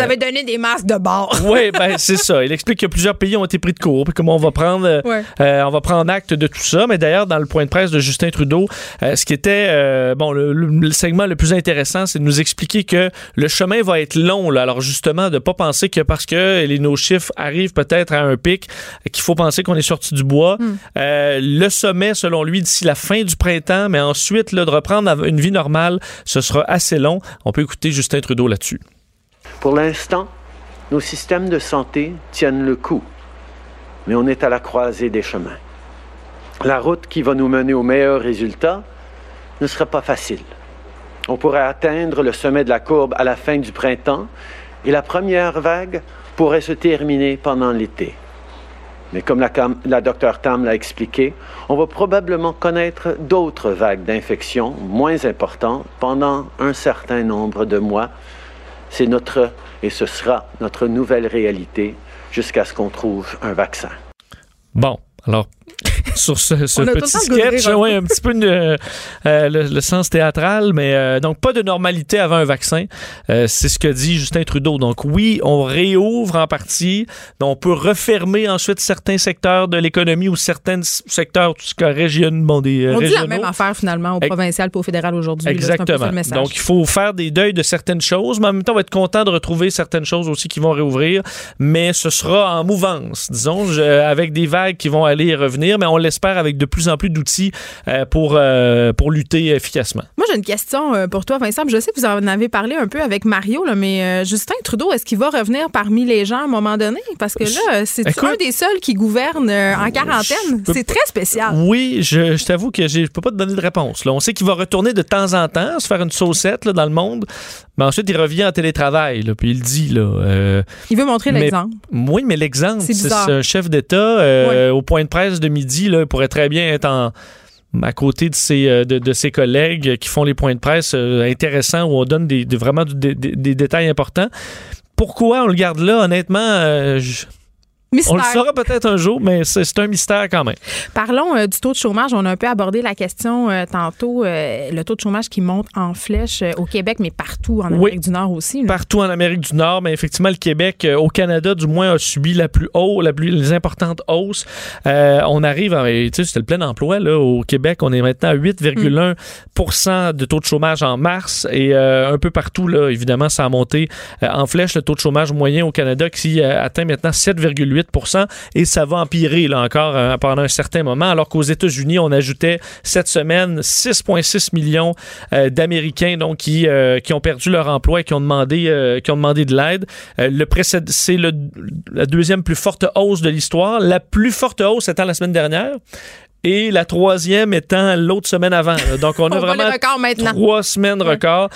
avez donné des masques de bord. Oui, c'est ça. Il explique que plusieurs pays ont été pris de court, puis comment on va prendre acte de tout ça. Mais d'ailleurs, dans le point de presse de Justin Trudeau, ce qui était le segment le plus intéressant, c'est de nous expliquer que le chemin va être long. Là. Alors justement, de pas penser que parce que nos chiffres arrivent peut-être à un pic, qu'il faut penser qu'on est sorti du bois. Le sommet, selon lui, d'ici la fin du printemps, mais ensuite là, de reprendre une vie normale, ce sera assez long. On peut écouter Justin Trudeau là-dessus. Pour l'instant, nos systèmes de santé tiennent le coup, mais on est à la croisée des chemins. La route qui va nous mener aux meilleurs résultats ne sera pas facile. On pourrait atteindre le sommet de la courbe à la fin du printemps et la première vague pourrait se terminer pendant l'été. Mais comme la Dr Tam l'a expliqué, on va probablement connaître d'autres vagues d'infections moins importantes pendant un certain nombre de mois. C'est ce sera notre nouvelle réalité jusqu'à ce qu'on trouve un vaccin. Bon, alors... sur ce petit sketch, un petit peu le sens théâtral, mais donc pas de normalité avant un vaccin, c'est ce que dit Justin Trudeau. Donc oui, on réouvre en partie, mais on peut refermer ensuite certains secteurs de l'économie ou certains secteurs, tout ce que régionaux. On dit la même affaire finalement au provincial et au fédéral aujourd'hui. Exactement. Là, donc il faut faire des deuils de certaines choses, mais en même temps on va être content de retrouver certaines choses aussi qui vont réouvrir, mais ce sera en mouvance, disons, avec des vagues qui vont aller et revenir, mais on l'espère avec de plus en plus d'outils pour lutter efficacement. Moi, j'ai une question pour toi, Vincent. Je sais que vous en avez parlé un peu avec Mario, là, mais Justin Trudeau, est-ce qu'il va revenir parmi les gens à un moment donné? Parce que là, c'est un des seuls qui gouverne en quarantaine. C'est très spécial. Oui, je t'avoue que je ne peux pas te donner de réponse. Là. On sait qu'il va retourner de temps en temps, se faire une saucette là, dans le monde, mais ensuite, il revient en télétravail, là, puis il dit... là. Il veut montrer l'exemple. Oui, mais l'exemple, c'est un chef d'État au point de presse de midi, là, pourrait très bien être à côté de ses collègues qui font les points de presse intéressants où on donne vraiment des détails importants. Pourquoi on le garde là? Honnêtement, mystère. On le saura peut-être un jour, mais c'est un mystère quand même. Parlons du taux de chômage. On a un peu abordé la question tantôt. Le taux de chômage qui monte en flèche au Québec, mais partout en Amérique du Nord aussi. Là. Partout en Amérique du Nord, mais effectivement, le Québec, au Canada, du moins, a subi la plus importante hausse. On arrive, c'était le plein emploi là, au Québec. On est maintenant à 8,1 % de taux de chômage en mars et un peu partout, là, évidemment, ça a monté en flèche. Le taux de chômage moyen au Canada qui atteint maintenant 7,8 % et ça va empirer là, encore pendant un certain moment, alors qu'aux États-Unis, on ajoutait cette semaine 6,6 millions d'Américains donc, qui ont perdu leur emploi et qui ont demandé de l'aide. C'est la deuxième plus forte hausse de l'histoire. La plus forte hausse étant la semaine dernière. Et la troisième étant l'autre semaine avant. Donc, on a vraiment 3 semaines records.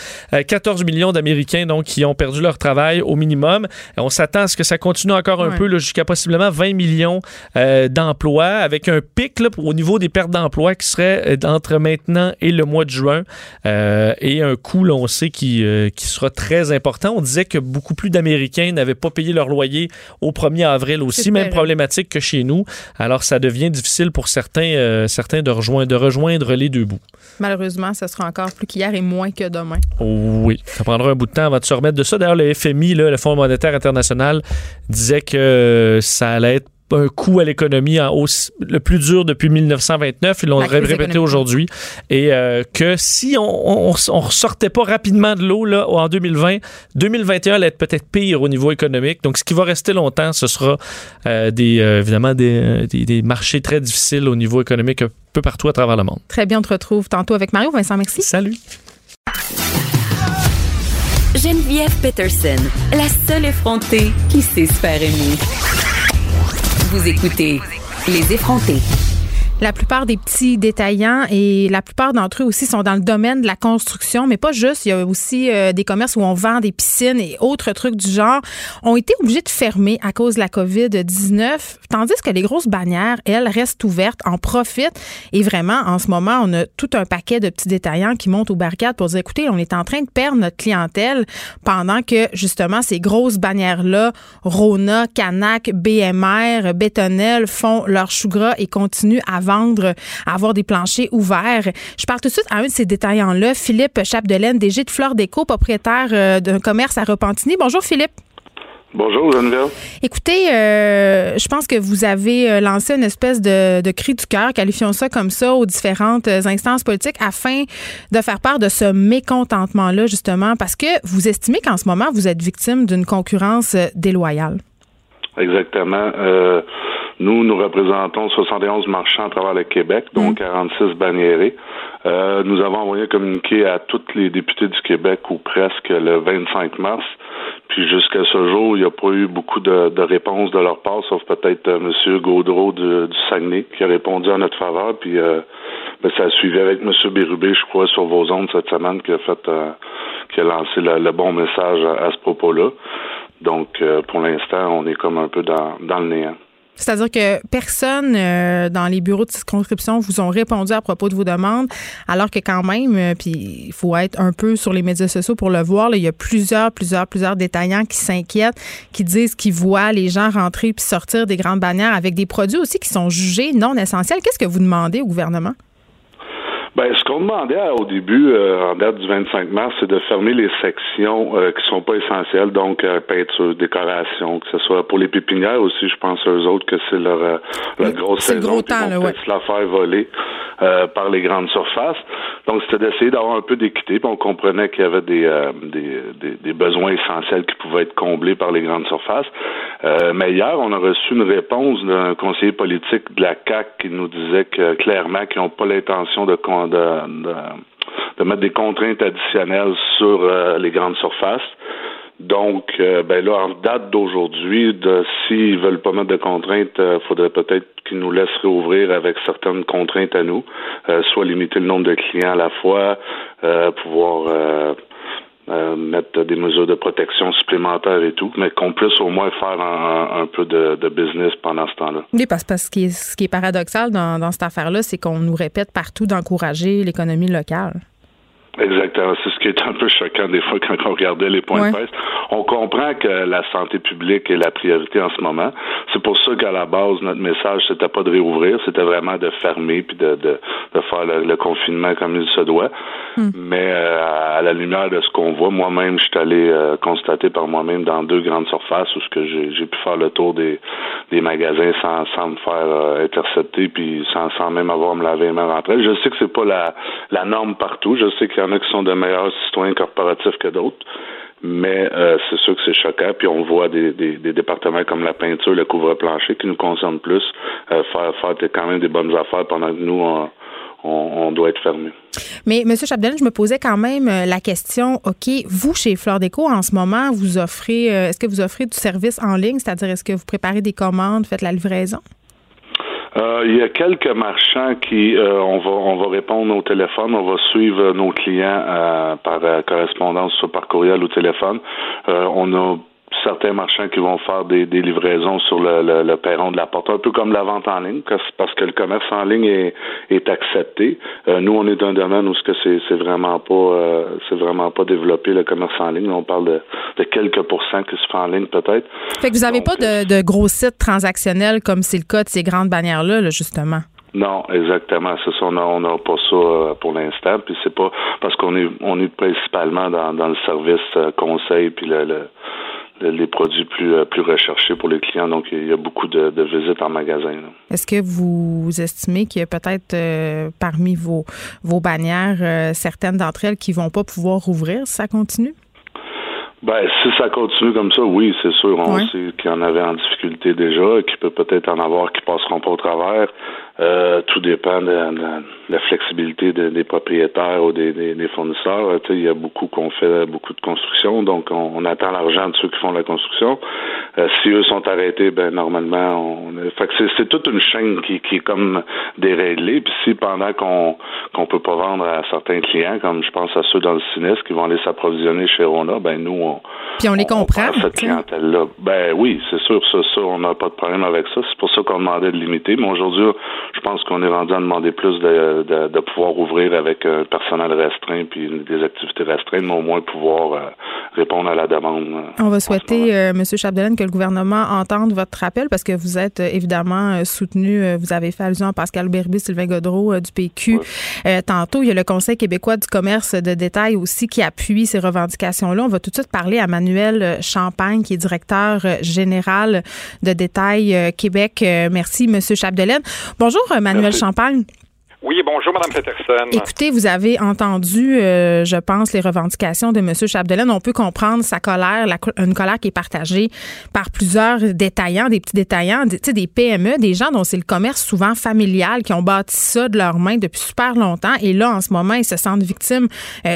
14 millions d'Américains donc, qui ont perdu leur travail au minimum. On s'attend à ce que ça continue encore un peu là, jusqu'à possiblement 20 millions d'emplois avec un pic là, au niveau des pertes d'emplois qui serait entre maintenant et le mois de juin. Et un coût, là, on sait, qui sera très important. On disait que beaucoup plus d'Américains n'avaient pas payé leur loyer au 1er avril aussi. C'est même problématique que chez nous. Alors, ça devient difficile pour certains de rejoindre les deux bouts. Malheureusement, ce sera encore plus qu'hier et moins que demain. Oui, ça prendra un bout de temps avant de se remettre de ça. D'ailleurs, le FMI, le Fonds monétaire international, disait que ça allait être un coût à l'économie le plus dur depuis 1929, ils l'ont répété aujourd'hui, et que si on ne ressortait pas rapidement de l'eau là, en 2020, 2021 allait être peut-être pire au niveau économique. Donc ce qui va rester longtemps, ce sera évidemment des marchés très difficiles au niveau économique un peu partout à travers le monde. Très bien, on te retrouve tantôt avec Mario. Vincent, merci. Salut. Geneviève Pettersen, la seule effrontée qui sait se faire aimer. Vous écoutez Les effrontés. La plupart des petits détaillants et la plupart d'entre eux aussi sont dans le domaine de la construction, mais pas juste. Il y a aussi des commerces où on vend des piscines et autres trucs du genre, ont été obligés de fermer à cause de la COVID-19, tandis que les grosses bannières, elles, restent ouvertes, en profitent. Et vraiment, en ce moment, on a tout un paquet de petits détaillants qui montent aux barricades pour dire, écoutez, on est en train de perdre notre clientèle pendant que, justement, ces grosses bannières-là, Rona, Canac, BMR, Bétonnel, font leur chou gras et continuent à vendre, à avoir des planchers ouverts. Je parle tout de suite à un de ces détaillants-là, Philippe Chapdelaine, DG de Fleur Déco, propriétaire d'un commerce à Repentigny. Bonjour, Philippe. Bonjour, Geneviève. Écoutez, je pense que vous avez lancé une espèce de cri du cœur, qualifions ça comme ça, aux différentes instances politiques afin de faire part de ce mécontentement-là, justement, parce que vous estimez qu'en ce moment, vous êtes victime d'une concurrence déloyale. Exactement. Nous représentons 71 marchands à travers le Québec, dont 46 banniérés. Nous avons envoyé un communiqué à tous les députés du Québec, ou presque, le 25 mars. Puis jusqu'à ce jour, il n'y a pas eu beaucoup de réponses de leur part, sauf peut-être M. Gaudreau du Saguenay, qui a répondu en notre faveur. Puis ça a suivi avec M. Bérubé, je crois, sur vos ondes cette semaine, qui a lancé le bon message à ce propos-là. Donc, pour l'instant, on est comme un peu dans le néant. C'est-à-dire que personne dans les bureaux de circonscription vous ont répondu à propos de vos demandes, alors que quand même, puis il faut être un peu sur les médias sociaux pour le voir, là, il y a plusieurs détaillants qui s'inquiètent, qui disent qu'ils voient les gens rentrer puis sortir des grandes bannières avec des produits aussi qui sont jugés non essentiels. Qu'est-ce que vous demandez au gouvernement? Bien, ce qu'on demandait au début, en date du 25 mars, c'est de fermer les sections qui sont pas essentielles, donc peinture, décoration, que ce soit pour les pépinières aussi, je pense aux autres que c'est leur grosse saison, le gros temps, qui vont peut-être se la faire voler par les grandes surfaces. Donc, c'était d'essayer d'avoir un peu d'équité, puis on comprenait qu'il y avait des besoins essentiels qui pouvaient être comblés par les grandes surfaces. Mais hier, on a reçu une réponse d'un conseiller politique de la CAQ qui nous disait que clairement qu'ils n'ont pas l'intention de mettre des contraintes additionnelles sur les grandes surfaces. Donc, en date d'aujourd'hui, s'ils ne veulent pas mettre de contraintes, il faudrait peut-être qu'ils nous laissent réouvrir avec certaines contraintes à nous, soit limiter le nombre de clients à la fois, pouvoir mettre des mesures de protection supplémentaires et tout, mais qu'on puisse au moins faire un peu de business pendant ce temps-là. Oui, parce que ce qui est paradoxal dans cette affaire-là, c'est qu'on nous répète partout d'encourager l'économie locale. Exactement. C'est ce qui est un peu choquant des fois quand on regardait les points de presse. On comprend que la santé publique est la priorité en ce moment. C'est pour ça qu'à la base, notre message, c'était pas de réouvrir, c'était vraiment de fermer puis de faire le confinement comme il se doit. Mais à la lumière de ce qu'on voit, moi-même, je suis allé constater par moi-même dans 2 grandes surfaces où ce que j'ai pu faire le tour des magasins sans me faire intercepter puis sans même avoir à me laver les mains après. Je sais que c'est pas la norme partout. Je sais qu'il y en a qui sont de meilleurs citoyens corporatifs que d'autres, mais c'est sûr que c'est choquant, puis on voit des départements comme la peinture, le couvre-plancher, qui nous concernent plus, faire quand même des bonnes affaires pendant que nous, on doit être fermés. Mais M. Chapdelaine, je me posais quand même la question, OK, vous, chez Fleur Déco, en ce moment, est-ce que vous offrez du service en ligne, c'est-à-dire est-ce que vous préparez des commandes, faites la livraison? Il y a quelques marchands qui on va répondre au téléphone, on va suivre nos clients par correspondance, soit par courriel ou téléphone. On a certains marchands qui vont faire des livraisons sur le perron de la porte, un peu comme la vente en ligne, parce que le commerce en ligne est accepté. Nous, on est dans un domaine où ce que c'est vraiment pas développé le commerce en ligne. On parle de quelques pourcents qui se font en ligne peut-être. Fait que vous n'avez pas de gros sites transactionnels comme c'est le cas de ces grandes bannières-là, là, justement. Non, exactement. C'est ça, on n'a pas ça pour l'instant. Puis c'est pas parce qu'on est principalement dans le service conseil puis le les produits plus recherchés pour les clients. Donc, il y a beaucoup de visites en magasin. Là. Est-ce que vous estimez qu'il y a peut-être parmi vos bannières, certaines d'entre elles qui ne vont pas pouvoir rouvrir si ça continue? Ben, si ça continue comme ça, oui, c'est sûr. On sait qu'il y en avait en difficulté déjà, qu'il peut peut-être en avoir qui passeront pas au travers. Tout dépend de la flexibilité des propriétaires ou des fournisseurs. Tu sais, il y a beaucoup qu'on fait, beaucoup de construction, donc on attend l'argent de ceux qui font la construction. Si eux sont arrêtés, ben normalement, c'est toute une chaîne qui est comme déréglée. Puis si pendant qu'on peut pas vendre à certains clients, comme je pense à ceux dans le sinistre qui vont aller s'approvisionner chez Rona, ben nous on les comprend. Cette clientèle-là, ben oui, c'est sûr, ça on n'a pas de problème avec ça. C'est pour ça qu'on demandait de limiter. Mais aujourd'hui, je pense qu'on est rendu à demander plus de pouvoir ouvrir avec un personnel restreint puis des activités restreintes, mais au moins pouvoir répondre à la demande. On va souhaiter, M. Chapdelaine, que le gouvernement entende votre appel parce que vous êtes évidemment soutenu. Vous avez fait allusion à Pascal Berbé, Sylvain Godreau du PQ. Ouais. Tantôt, il y a le Conseil québécois du commerce de détail aussi qui appuie ces revendications-là. On va tout de suite parler à Manuel Champagne, qui est directeur général de Détail Québec. Merci, M. Chapdelaine. Bonjour, Manuel Champagne. Oui, bonjour, Mme Pettersen. Écoutez, vous avez entendu, je pense, les revendications de M. Chapdelaine. On peut comprendre sa colère, une colère qui est partagée par plusieurs détaillants, des petits détaillants, des PME, des gens dont c'est le commerce souvent familial, qui ont bâti ça de leurs mains depuis super longtemps. Et là, en ce moment, ils se sentent victimes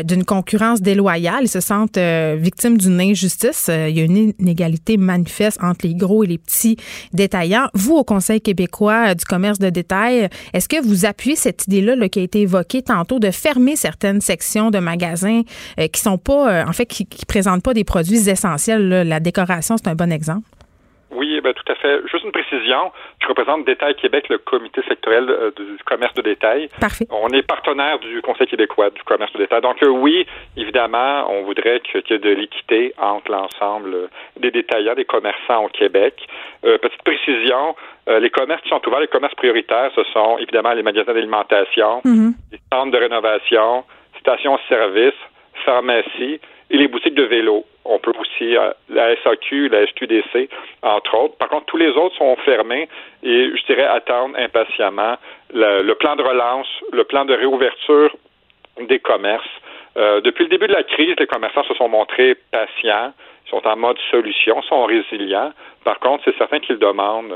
d'une concurrence déloyale. Ils se sentent victimes d'une injustice. Il y a une inégalité manifeste entre les gros et les petits détaillants. Vous, au Conseil québécois du commerce de détail, est-ce que vous appuyez cette idée-là qui a été évoquée tantôt de fermer certaines sections de magasins qui sont pas, en fait, qui présentent pas des produits essentiels. Là. La décoration, c'est un bon exemple. Oui, ben tout à fait. Juste une précision. Je représente Détail Québec, le comité sectoriel du commerce de détail. Parfait. On est partenaire du Conseil québécois du commerce de détail. Donc oui, évidemment, on voudrait qu'il y ait de l'équité entre l'ensemble des détaillants, des commerçants au Québec. Petite précision, les commerces qui sont ouverts, les commerces prioritaires, ce sont évidemment les magasins d'alimentation, les centres de rénovation, stations-service, pharmacies et les boutiques de vélo. On peut aussi la SAQ, la SQDC, entre autres. Par contre, tous les autres sont fermés et, je dirais, attendent impatiemment le plan de relance, le plan de réouverture des commerces. Depuis le début de la crise, les commerçants se sont montrés patients, sont en mode solution, sont résilients. Par contre, c'est certain qu'ils demandent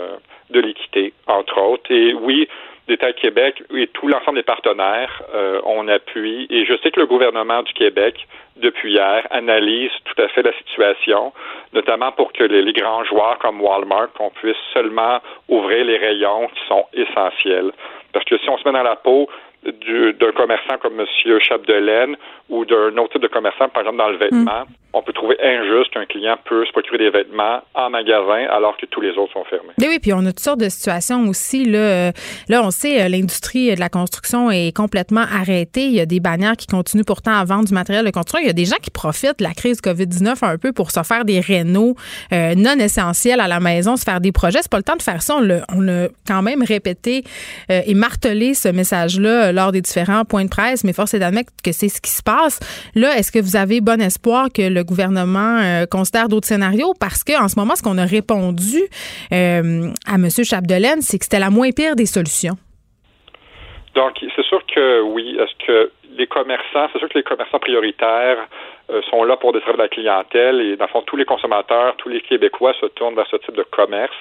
de l'équité, entre autres. Et oui, Détail Québec et tout l'ensemble des partenaires, on appuie. Et je sais que le gouvernement du Québec, depuis hier, analyse tout à fait la situation, notamment pour que les grands joueurs comme Walmart, qu'on puisse seulement ouvrir les rayons qui sont essentiels. Parce que si on se met dans la peau d'un commerçant comme M. Chapdelaine ou d'un autre type de commerçant, par exemple dans le vêtement, on peut trouver injuste qu'un client peut se procurer des vêtements en magasin alors que tous les autres sont fermés. Mais oui, puis on a toutes sortes de situations aussi. Là, on sait, l'industrie de la construction est complètement arrêtée. Il y a des bannières qui continuent pourtant à vendre du matériel de construction. Il y a des gens qui profitent de la crise COVID-19 un peu pour se faire des rénos non essentiels à la maison, se faire des projets. C'est pas le temps de faire ça. On l'a quand même répété et martelé ce message-là lors des différents points de presse, mais force est d'admettre que c'est ce qui se passe. Là, est-ce que vous avez bon espoir que le gouvernement considère d'autres scénarios? Parce qu'en ce moment, ce qu'on a répondu à M. Chapdelaine, c'est que c'était la moins pire des solutions. Donc, c'est sûr que oui. Est-ce que les commerçants prioritaires sont là pour desservir la clientèle et, dans le fond, tous les consommateurs, tous les Québécois se tournent vers ce type de commerce.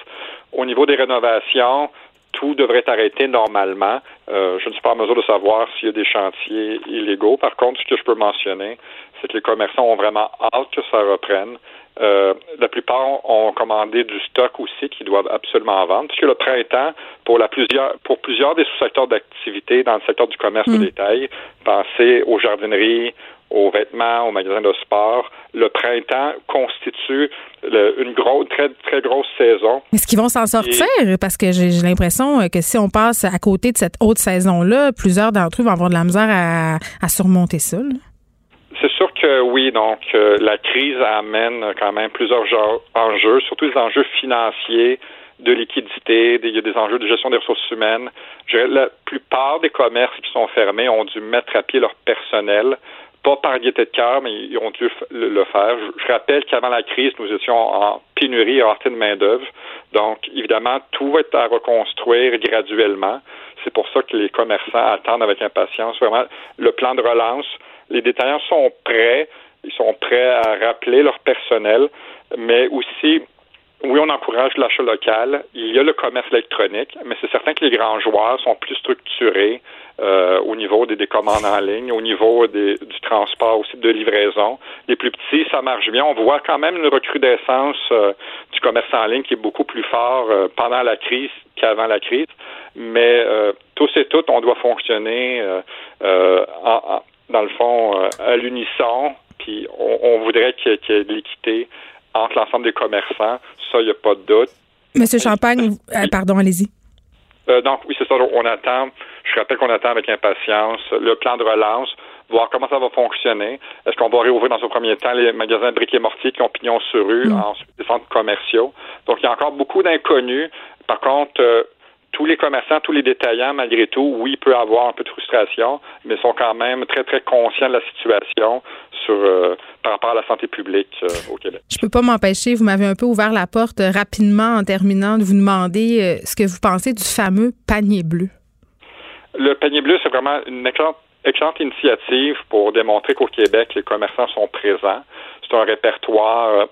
Au niveau des rénovations, tout devrait être arrêté normalement. Je ne suis pas en mesure de savoir s'il y a des chantiers illégaux. Par contre, ce que je peux mentionner, c'est que les commerçants ont vraiment hâte que ça reprenne. La plupart ont commandé du stock aussi qu'ils doivent absolument vendre, puisque le printemps, pour plusieurs des sous-secteurs d'activité dans le secteur du commerce de détail, pensez aux jardineries, aux vêtements, aux magasins de sport, le printemps constitue une très, très grosse saison. Est-ce qu'ils vont s'en sortir? Parce que j'ai l'impression que si on passe à côté de cette haute saison-là, plusieurs d'entre eux vont avoir de la misère à surmonter ça, là. C'est sûr que oui, donc la crise amène quand même plusieurs enjeux, surtout les enjeux financiers, de liquidité, il y a des enjeux de gestion des ressources humaines. La plupart des commerces qui sont fermés ont dû mettre à pied leur personnel pas par gaieté de cœur, mais ils ont dû le faire. Je rappelle qu'avant la crise, nous étions en pénurie et de main-d'œuvre. Donc, évidemment, tout va être à reconstruire graduellement. C'est pour ça que les commerçants attendent avec impatience vraiment le plan de relance. Les détaillants sont prêts. Ils sont prêts à rappeler leur personnel, mais aussi, oui, on encourage l'achat local. Il y a le commerce électronique, mais c'est certain que les grands joueurs sont plus structurés au niveau des commandes en ligne, au niveau du transport aussi, de livraison. Les plus petits, ça marche bien. On voit quand même une recrudescence du commerce en ligne qui est beaucoup plus fort pendant la crise qu'avant la crise, mais tous et toutes, on doit fonctionner dans le fond à l'unisson. Puis on voudrait qu'il y ait de l'équité entre l'ensemble des commerçants. Ça, il n'y a pas de doute. Monsieur Champagne, pardon, allez-y. Donc, oui, c'est ça. On attend. Je rappelle qu'on attend avec impatience le plan de relance, voir comment ça va fonctionner. Est-ce qu'on va réouvrir dans un premier temps les magasins de briques et mortiers qui ont pignon sur rue, ensuite les centres commerciaux. Donc, il y a encore beaucoup d'inconnus. Par contre, tous les commerçants, tous les détaillants, malgré tout, oui, peut avoir un peu de frustration, mais sont quand même très, très conscients de la situation par rapport à la santé publique au Québec. Je peux pas m'empêcher, vous m'avez un peu ouvert la porte rapidement en terminant de vous demander ce que vous pensez du fameux panier bleu. Le panier bleu, c'est vraiment une excellente initiative pour démontrer qu'au Québec, les commerçants sont présents. C'est un répertoire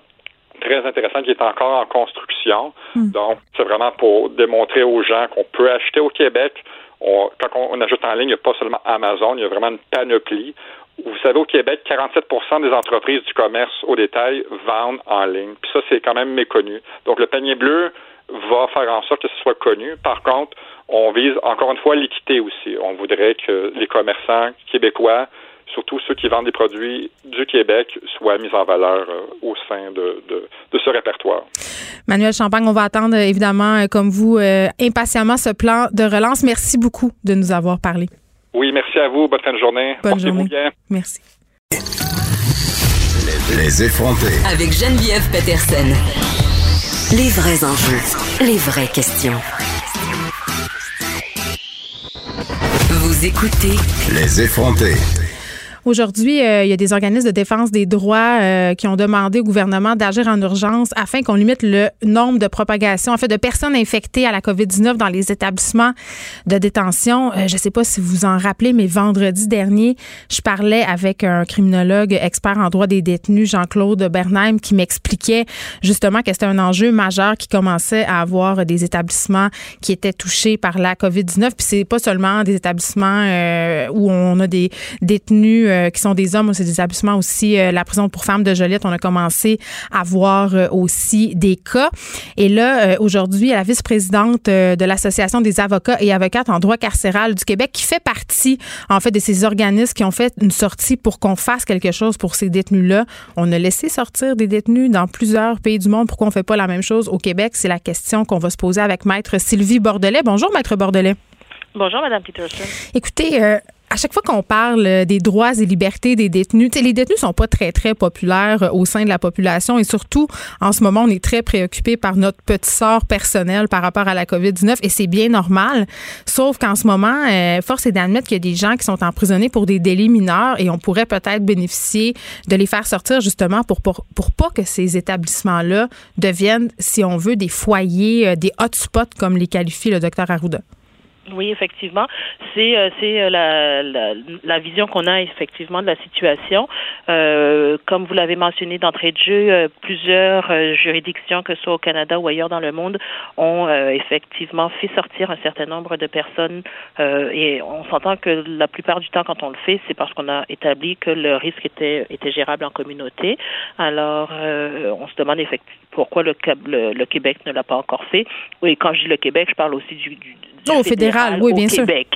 très intéressant qui est encore en construction. Donc, c'est vraiment pour démontrer aux gens qu'on peut acheter au Québec. Quand on achète en ligne, il n'y a pas seulement Amazon, il y a vraiment une panoplie. Vous savez, au Québec, 47% des entreprises du commerce au détail vendent en ligne. Puis ça, c'est quand même méconnu. Donc, le panier bleu va faire en sorte que ce soit connu. Par contre, on vise encore une fois l'équité aussi. On voudrait que les commerçants québécois, surtout ceux qui vendent des produits du Québec, soient mis en valeur au sein de ce répertoire. Manuel Champagne, on va attendre évidemment, comme vous, impatiemment ce plan de relance. Merci beaucoup de nous avoir parlé. Oui, merci à vous. Bonne fin de journée. Bonne journée. Portez-vous bien. Merci. Les effrontés. Avec Geneviève Pettersen. Les vrais enjeux. Les vraies questions. Vous écoutez Les effrontés. Aujourd'hui, il y a des organismes de défense des droits qui ont demandé au gouvernement d'agir en urgence afin qu'on limite le nombre de propagations, en fait, de personnes infectées à la COVID-19 dans les établissements de détention. Je ne sais pas si vous en rappelez, mais vendredi dernier, je parlais avec un criminologue expert en droit des détenus, Jean-Claude Bernheim, qui m'expliquait justement que c'était un enjeu majeur qui commençait à avoir des établissements qui étaient touchés par la COVID-19. Puis c'est pas seulement des établissements où on a des détenus qui sont des hommes, c'est des abusements aussi. La prison pour femmes de Joliette, on a commencé à voir aussi des cas. Et là, aujourd'hui, la vice-présidente de l'Association des avocats et avocates en droit carcéral du Québec, qui fait partie, en fait, de ces organismes qui ont fait une sortie pour qu'on fasse quelque chose pour ces détenus-là. On a laissé sortir des détenus dans plusieurs pays du monde. Pourquoi on ne fait pas la même chose au Québec? C'est la question qu'on va se poser avec Maître Sylvie Bordelais. Bonjour, Maître Bordelais. Bonjour, Mme Pettersen. Écoutez, à chaque fois qu'on parle des droits et libertés des détenus, les détenus sont pas très, très populaires au sein de la population et surtout, en ce moment, on est très préoccupés par notre petit sort personnel par rapport à la COVID-19 et c'est bien normal, sauf qu'en ce moment, force est d'admettre qu'il y a des gens qui sont emprisonnés pour des délits mineurs et on pourrait peut-être bénéficier de les faire sortir justement pour pas que ces établissements-là deviennent, si on veut, des foyers, des hotspots comme les qualifie le Dr Arruda. Oui, effectivement, c'est la vision qu'on a effectivement de la situation. Comme vous l'avez mentionné d'entrée de jeu, plusieurs juridictions, que ce soit au Canada ou ailleurs dans le monde, ont effectivement fait sortir un certain nombre de personnes. Et on s'entend que la plupart du temps, quand on le fait, c'est parce qu'on a établi que le risque était gérable en communauté. Alors, on se demande effectivement pourquoi le Québec ne l'a pas encore fait. Oui, quand je dis le Québec, je parle aussi du fédéral, oui, bien au Québec.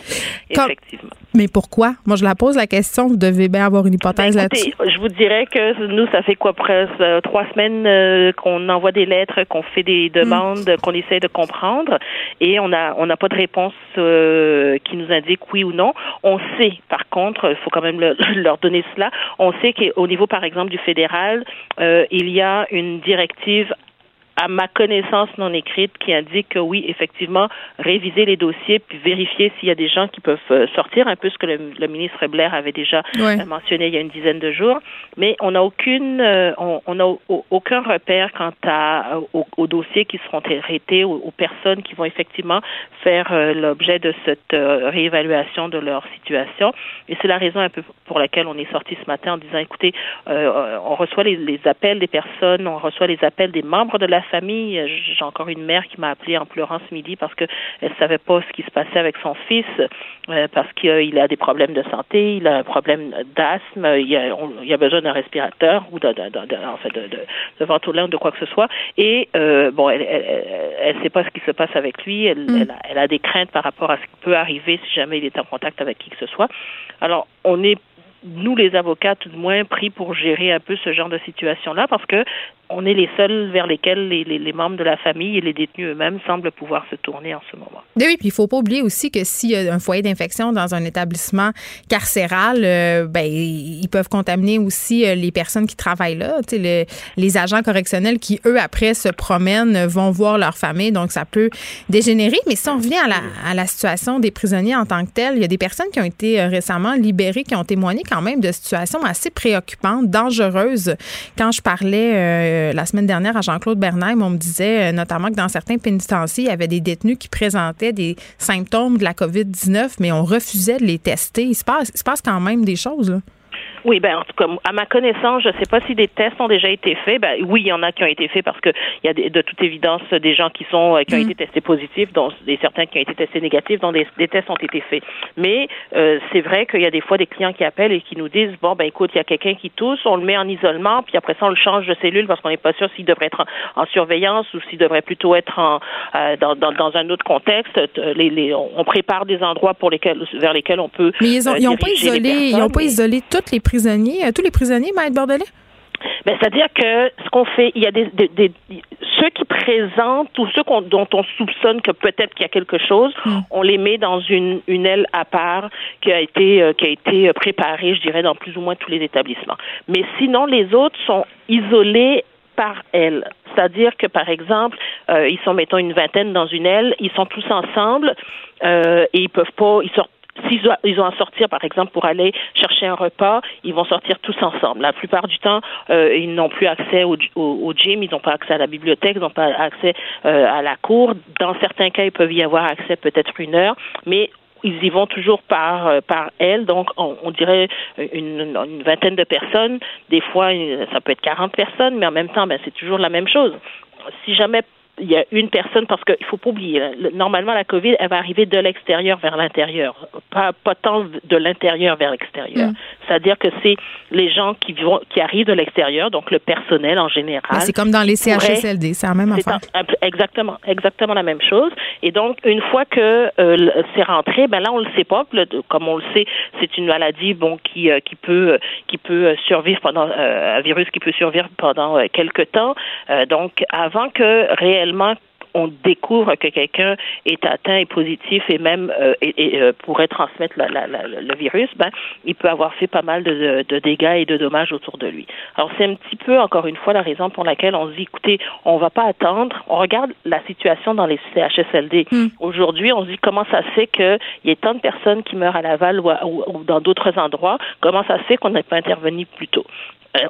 Sûr. Effectivement. Mais pourquoi? Moi, je la pose la question. Vous devez bien avoir une hypothèse là-dessus. Je vous dirais que nous, ça fait quoi, presque 3 semaines qu'on envoie des lettres, qu'on fait des demandes, qu'on essaie de comprendre, et on n'a pas de réponse qui nous indique oui ou non. On sait, par contre, il faut quand même leur donner cela, on sait qu'au niveau, par exemple, du fédéral, il y a une directive à ma connaissance non écrite, qui indique que oui, effectivement, réviser les dossiers puis vérifier s'il y a des gens qui peuvent sortir, un peu ce que le ministre Blair avait déjà mentionné il y a une dizaine de jours. Mais on n'a aucun repère quant aux dossiers qui seront traités, aux personnes qui vont effectivement faire l'objet de cette réévaluation de leur situation. Et c'est la raison un peu pour laquelle on est sorti ce matin en disant, écoutez, on reçoit les appels des personnes, on reçoit les appels des membres de la famille. J'ai encore une mère qui m'a appelée en pleurant ce midi parce qu'elle ne savait pas ce qui se passait avec son fils, parce qu'il a des problèmes de santé, il a un problème d'asthme, il a besoin d'un respirateur ou de ventoline, de quoi que ce soit. Et elle ne sait pas ce qui se passe avec lui, elle a des craintes par rapport à ce qui peut arriver si jamais il est en contact avec qui que ce soit. Alors, on est, nous les avocats, tout de moins, pris pour gérer un peu ce genre de situation-là, parce que on est les seuls vers lesquels les membres de la famille et les détenus eux-mêmes semblent pouvoir se tourner en ce moment. Oui, puis il ne faut pas oublier aussi que s'il y a un foyer d'infection dans un établissement carcéral, ils peuvent contaminer aussi les personnes qui travaillent là. Tu sais, les agents correctionnels qui, eux, après, se promènent, vont voir leur famille, donc ça peut dégénérer. Mais si on revient à la situation des prisonniers en tant que telle, il y a des personnes qui ont été récemment libérées, qui ont témoigné quand même de situations assez préoccupantes, dangereuses. Quand je parlais la semaine dernière à Jean-Claude Bernheim, on me disait notamment que dans certains pénitenciers, il y avait des détenus qui présentaient des symptômes de la COVID-19, mais on refusait de les tester. Il se passe quand même des choses, là. Oui, en tout cas, à ma connaissance, je ne sais pas si des tests ont déjà été faits. Oui, il y en a qui ont été faits parce qu'il y a de toute évidence des gens qui ont été testés positifs, dont et certains qui ont été testés négatifs, dont des tests ont été faits. Mais c'est vrai qu'il y a des fois des clients qui appellent et qui nous disent, écoute, il y a quelqu'un qui tousse, on le met en isolement, puis après ça, on le change de cellule parce qu'on n'est pas sûr s'il devrait être en surveillance ou s'il devrait plutôt être dans un autre contexte. On prépare des endroits vers lesquels on peut... Mais ils n'ont pas isolé toutes les prisonniers, tous les prisonniers, Maître Bordelais? C'est-à-dire que ce qu'on fait, il y a des ceux qui présentent ou ceux dont on soupçonne que peut-être qu'il y a quelque chose, on les met dans une aile à part qui a été préparée, je dirais, dans plus ou moins tous les établissements. Mais sinon, les autres sont isolés par aile. C'est-à-dire que, par exemple, ils sont, mettons, une vingtaine dans une aile, ils sont tous ensemble et ils sortent. S'ils vont en sortir, par exemple, pour aller chercher un repas, ils vont sortir tous ensemble. La plupart du temps, ils n'ont plus accès au gym, ils n'ont pas accès à la bibliothèque, ils n'ont pas accès à la cour. Dans certains cas, ils peuvent y avoir accès peut-être une heure, mais ils y vont toujours par aile, donc on dirait une vingtaine de personnes. Des fois, ça peut être 40 personnes, mais en même temps, c'est toujours la même chose. Si jamais il y a une personne, parce qu'il ne faut pas oublier, normalement, la COVID, elle va arriver de l'extérieur vers l'intérieur, pas tant de l'intérieur vers l'extérieur. C'est-à-dire que c'est les gens qui arrivent de l'extérieur, donc le personnel en général. Mais c'est comme dans les CHSLD, c'est la même affaire. Exactement la même chose. Et donc, une fois que c'est rentré, là, on ne le sait pas. Comme on le sait, c'est une maladie qui peut survivre pendant... un virus qui peut survivre pendant quelques temps. Donc, avant que réellement, on découvre que quelqu'un est atteint et positif et même pourrait transmettre le virus, il peut avoir fait pas mal de dégâts et de dommages autour de lui. Alors, c'est un petit peu, encore une fois, la raison pour laquelle on se dit, écoutez, on ne va pas attendre. On regarde la situation dans les CHSLD. Aujourd'hui, on se dit, comment ça se fait qu'il y ait tant de personnes qui meurent à Laval ou dans d'autres endroits? Comment ça se fait qu'on n'ait pas intervenu plus tôt?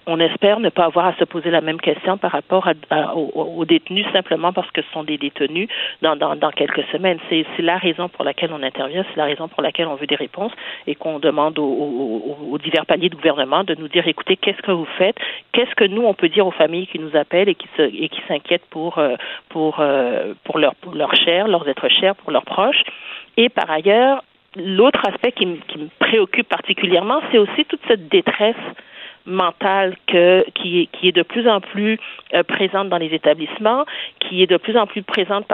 On espère ne pas avoir à se poser la même question par rapport aux détenus, simplement parce que ce sont des détenus dans quelques semaines. C'est la raison pour laquelle on intervient, c'est la raison pour laquelle on veut des réponses et qu'on demande aux divers paliers de gouvernement de nous dire, écoutez, qu'est-ce que vous faites? Qu'est-ce que nous, on peut dire aux familles qui nous appellent et qui s'inquiètent pour leur chair, leurs êtres chers, pour leurs proches? Et par ailleurs, l'autre aspect qui me préoccupe particulièrement, c'est aussi toute cette détresse mentale qui est de plus en plus présente dans les établissements, qui est de plus en plus présente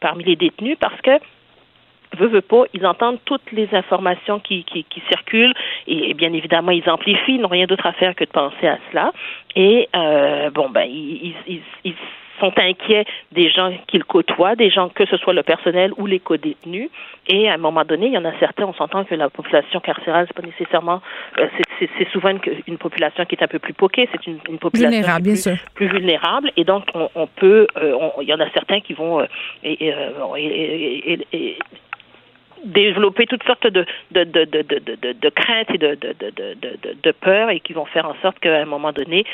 parmi les détenus, parce que veut pas, ils entendent toutes les informations qui circulent et bien évidemment ils amplifient, ils n'ont rien d'autre à faire que de penser à cela et ils sont inquiets des gens qu'ils côtoient, des gens que ce soit le personnel ou les codétenus. Et à un moment donné, il y en a certains, on s'entend que la population carcérale, c'est pas nécessairement... c'est souvent une population qui est un peu plus poquée, c'est une population vulnérable, plus vulnérable. Et donc, on peut... il y en a certains qui vont... développer toutes sortes de craintes et de peurs et qui vont faire en sorte qu'à un moment donné,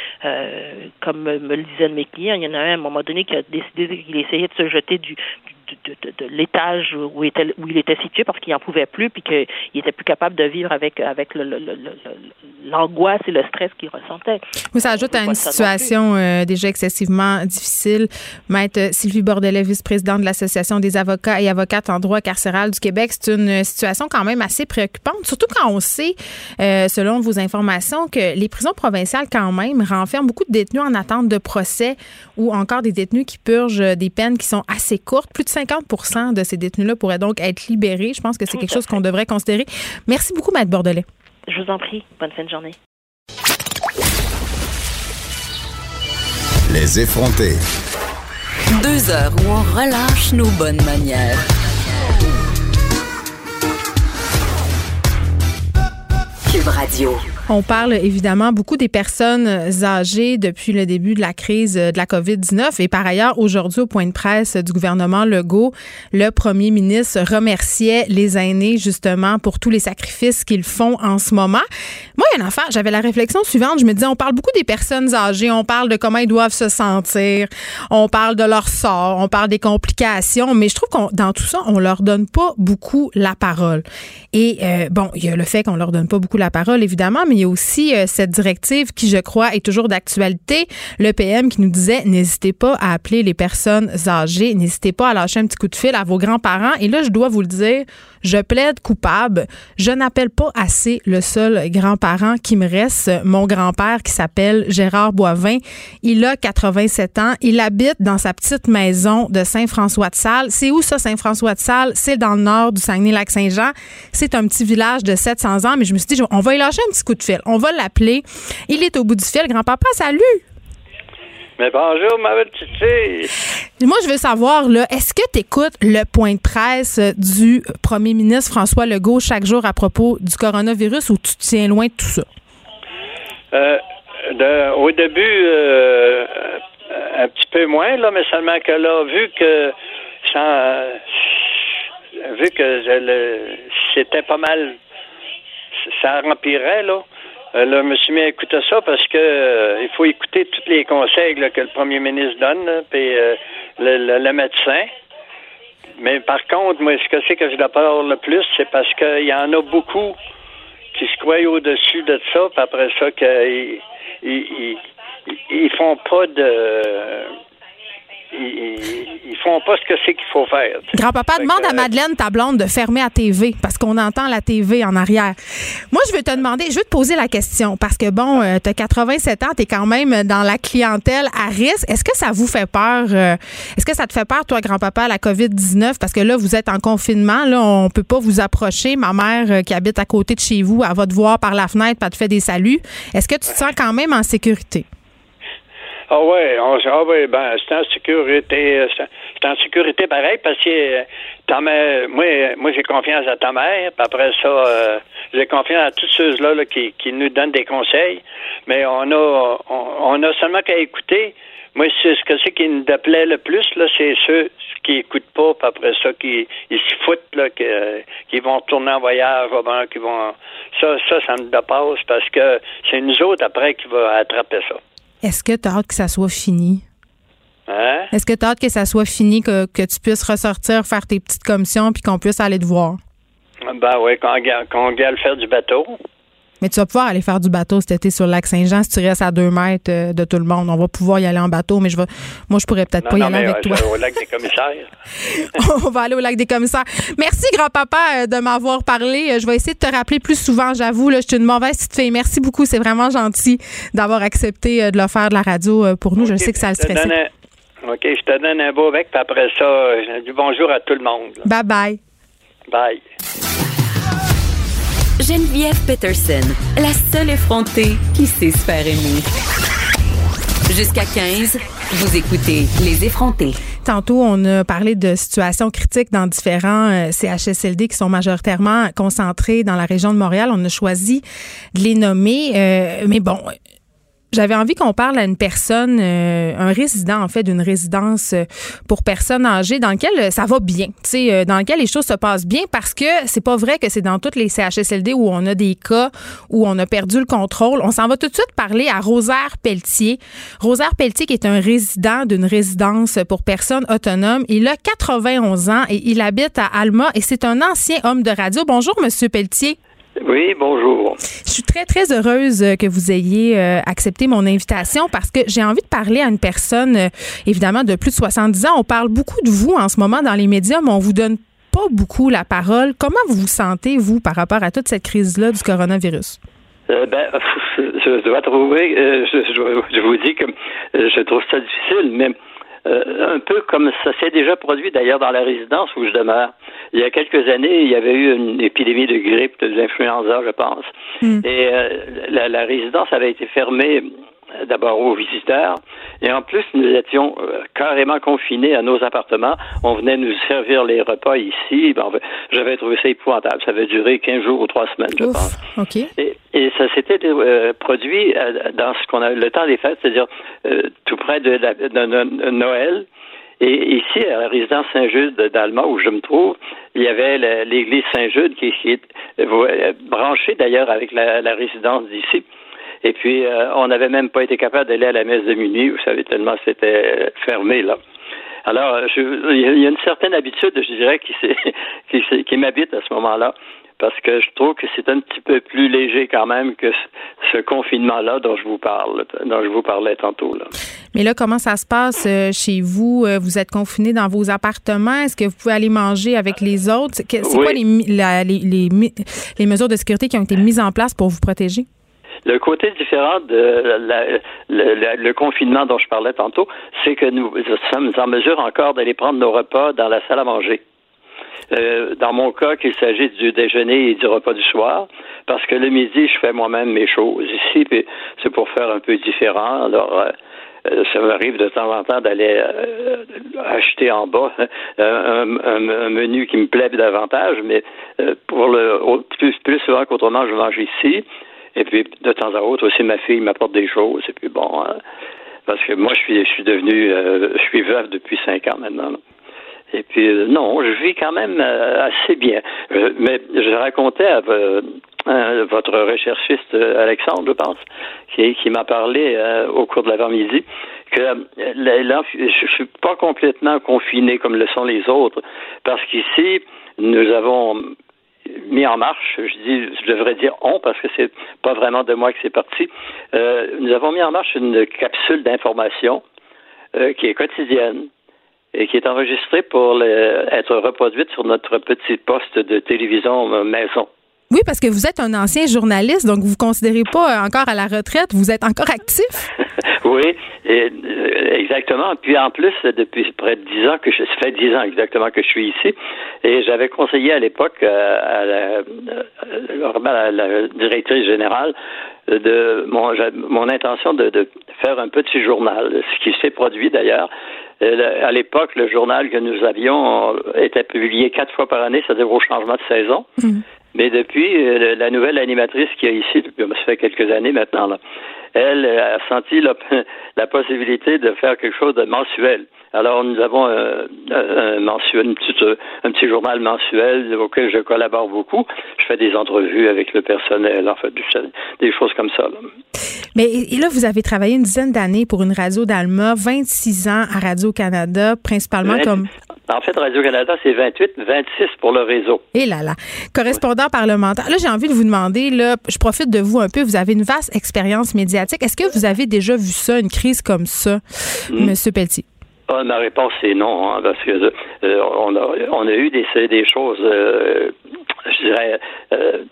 comme me le disaient mes clients, il y en a un à un moment donné qui a décidé qu'il essayait de se jeter de l'étage où il était situé parce qu'il n'en pouvait plus puis qu'il n'était plus capable de vivre avec l'angoisse et le stress qu'il ressentait. Oui, ça ajoute à une situation déjà excessivement difficile. Maître Sylvie Bordelais, vice-présidente de l'Association des avocats et avocates en droit carcéral du Québec, c'est une situation quand même assez préoccupante, surtout quand on sait, selon vos informations, que les prisons provinciales quand même renferment beaucoup de détenus en attente de procès ou encore des détenus qui purgent des peines qui sont assez courtes. Plus de 50% de ces détenus-là pourraient donc être libérés. Je pense que c'est quelque chose qu'on devrait considérer. Merci beaucoup, Maître Bordelais. Je vous en prie. Bonne fin de journée. Les effrontés. 2 heures où on relâche nos bonnes manières. Cube Radio. On parle évidemment beaucoup des personnes âgées depuis le début de la crise de la COVID-19 et par ailleurs, aujourd'hui, au point de presse du gouvernement Legault, le premier ministre remerciait les aînés justement pour tous les sacrifices qu'ils font en ce moment. Moi, il y a un enfant, j'avais la réflexion suivante, je me disais, on parle beaucoup des personnes âgées, on parle de comment ils doivent se sentir, on parle de leur sort, on parle des complications, mais je trouve qu'on dans tout ça, on leur donne pas beaucoup la parole. Et bon, il y a le fait qu'on leur donne pas beaucoup la parole, évidemment, mais il y a aussi cette directive qui, je crois, est toujours d'actualité. Le PM qui nous disait, n'hésitez pas à appeler les personnes âgées, n'hésitez pas à lâcher un petit coup de fil à vos grands-parents. Et là, je dois vous le dire, je plaide coupable. Je n'appelle pas assez le seul grand-parent qui me reste, mon grand-père qui s'appelle Gérard Boivin. Il a 87 ans. Il habite dans sa petite maison de Saint-François-de-Salle. C'est où ça, Saint-François-de-Salle? C'est dans le nord du Saguenay-Lac-Saint-Jean. C'est un petit village de 700 ans. Mais je me suis dit, on va y lâcher un petit coup de fil. On va l'appeler. Il est au bout du fil. Grand-papa, salut! Mais bonjour, ma petite fille! Moi, je veux savoir, là, est-ce que tu écoutes le point de presse du premier ministre François Legault chaque jour à propos du coronavirus ou tu te tiens loin de tout ça? Au début, un petit peu moins, là, mais seulement que là, c'était pas mal... Ça remplirait, là. Là, je me suis mis à écouter ça parce que il faut écouter tous les conseils là, que le premier ministre donne, là, puis le médecin. Mais par contre, moi, ce que c'est que je peur le plus, c'est parce qu'il y en a beaucoup qui se croient au-dessus de ça, puis après ça, qu'ils ils font pas de... Ils font pas ce que c'est qu'il faut faire. T'sais. Grand-papa, demande à Madeleine, ta blonde, de fermer la TV, parce qu'on entend la TV en arrière. Moi, je veux te demander, je veux te poser la question, parce que bon, t'as 87 ans, t'es quand même dans la clientèle à risque. Est-ce que ça vous fait peur? Est-ce que ça te fait peur, toi, grand-papa, la COVID-19? Parce que là, vous êtes en confinement, là, on peut pas vous approcher. Ma mère, qui habite à côté de chez vous, elle va te voir par la fenêtre, elle te fait des saluts. Est-ce que tu te sens quand même en sécurité? Ah ouais, c'est en sécurité, pareil, parce que ta mère, moi j'ai confiance à ta mère, puis après ça, j'ai confiance à toutes ceux-là là, qui nous donnent des conseils, mais on a seulement qu'à écouter. Moi, c'est ce que c'est qui me déplaît le plus, là, c'est ceux qui n'écoutent pas, puis après ça, ils se foutent, là, qui vont tourner en voyage, qui vont... Ça me dépasse, parce que c'est nous autres, après, qui va attraper ça. Est-ce que tu as hâte que ça soit fini? Hein? Est-ce que tu as hâte que ça soit fini, que tu puisses ressortir, faire tes petites commissions, puis qu'on puisse aller te voir? Ben oui, qu'on aille faire du bateau. Mais tu vas pouvoir aller faire du bateau cet été sur le lac Saint-Jean si tu restes à 2 mètres de tout le monde. On va pouvoir y aller en bateau, mais moi, je pourrais peut-être pas y aller avec toi. On va aller au lac des commissaires. On va aller au lac des commissaires. Merci, grand-papa, de m'avoir parlé. Je vais essayer de te rappeler plus souvent, j'avoue. Là, je suis une mauvaise petite fille. Merci beaucoup. C'est vraiment gentil d'avoir accepté de le faire de la radio pour nous. Okay, je sais que ça le stressait. OK, je te donne un beau bec, puis après ça, je dis bonjour à tout le monde. Bye-bye. Bye. Geneviève Pettersen, la seule effrontée qui sait se faire aimer. Jusqu'à 15. Vous écoutez Les Effrontés. Tantôt, on a parlé de situations critiques dans différents CHSLD qui sont majoritairement concentrés dans la région de Montréal. On a choisi de les nommer, mais bon... J'avais envie qu'on parle à une personne, un résident en fait, d'une résidence pour personnes âgées dans lequel ça va bien, tu sais, dans lequel les choses se passent bien, parce que c'est pas vrai que c'est dans toutes les CHSLD où on a des cas où on a perdu le contrôle. On s'en va tout de suite parler à Rosaire Pelletier. Rosaire Pelletier qui est un résident d'une résidence pour personnes autonomes. Il a 91 ans et il habite à Alma et c'est un ancien homme de radio. Bonjour, Monsieur Pelletier. Oui, bonjour. Je suis très, très heureuse que vous ayez accepté mon invitation parce que j'ai envie de parler à une personne, évidemment, de plus de 70 ans. On parle beaucoup de vous en ce moment dans les médias, mais on vous donne pas beaucoup la parole. Comment vous vous sentez, vous, par rapport à toute cette crise-là du coronavirus? Je vous dis que je trouve ça difficile, mais... un peu comme ça s'est déjà produit d'ailleurs dans la résidence où je demeure. Il y a quelques années, il y avait eu une épidémie de grippe, de l'influenza, je pense. Et la résidence avait été fermée d'abord aux visiteurs. Et en plus, nous étions carrément confinés à nos appartements. On venait nous servir les repas ici. Bon, j'avais trouvé ça épouvantable. Ça avait duré 15 jours ou 3 semaines, je pense. Okay. Et ça s'était produit dans ce qu'on a le temps des fêtes, c'est-à-dire tout près de Noël. Et ici, à la résidence Saint-Jude d'Alma, où je me trouve, il y avait l'église Saint-Jude qui est branchée d'ailleurs avec la résidence d'ici. Et puis, on n'avait même pas été capable d'aller à la messe de minuit, vous savez, tellement c'était fermé, là. Alors, il y a une certaine habitude, je dirais, qui m'habite à ce moment-là, parce que je trouve que c'est un petit peu plus léger quand même que ce confinement-là dont je vous parlais tantôt, là. Mais là, comment ça se passe chez vous? Vous êtes confinés dans vos appartements. Est-ce que vous pouvez aller manger avec les autres? C'est quoi les mesures de sécurité qui ont été mises en place pour vous protéger? Le côté différent de le confinement dont je parlais tantôt, c'est que nous sommes en mesure encore d'aller prendre nos repas dans la salle à manger. Dans mon cas, qu'il s'agit du déjeuner et du repas du soir, parce que le midi, je fais moi-même mes choses ici, puis c'est pour faire un peu différent. Alors, ça m'arrive de temps en temps d'aller acheter en bas un menu qui me plaît davantage, mais pour plus souvent qu'autrement, je mange ici. Et puis, de temps à autre, aussi, ma fille m'apporte des choses. Et puis, bon, parce que moi, je suis veuve depuis 5 ans maintenant. Là. Et puis, non, je vis quand même assez bien. Mais je racontais à votre recherchiste, Alexandre, je pense, qui m'a parlé au cours de l'avant-midi, que je suis pas complètement confiné comme le sont les autres, parce qu'ici, nous avons... mis en marche, je devrais dire on, parce que c'est pas vraiment de moi que c'est parti. Nous avons mis en marche une capsule d'information qui est quotidienne et qui est enregistrée pour être reproduite sur notre petit poste de télévision maison. Oui, parce que vous êtes un ancien journaliste, donc vous ne vous considérez pas encore à la retraite, vous êtes encore actif. Oui, exactement. Puis en plus, depuis près de 10 ans, ça fait 10 ans exactement que je suis ici, et j'avais conseillé à l'époque à la directrice générale de mon intention de faire un petit journal, ce qui s'est produit d'ailleurs. À l'époque, le journal que nous avions était publié 4 fois par année, c'est-à-dire au changement de saison. Mais depuis, la nouvelle animatrice qui est ici, ça fait quelques années maintenant, là, elle a senti la possibilité de faire quelque chose de mensuel. Alors, nous avons un petit journal mensuel auquel je collabore beaucoup. Je fais des entrevues avec le personnel, en fait, des choses comme ça. Là. Mais là, vous avez travaillé une dizaine d'années pour une radio d'Alma, 26 ans à Radio-Canada, principalement En fait, Radio-Canada, c'est 28, 26 pour le réseau. Et là là, correspondant parlementaire. Là, j'ai envie de vous demander, là, je profite de vous un peu, vous avez une vaste expérience médiatique. Est-ce que vous avez déjà vu ça, une crise comme ça, Monsieur Pelletier? Ma réponse est non, hein, parce que on a eu des choses, je dirais,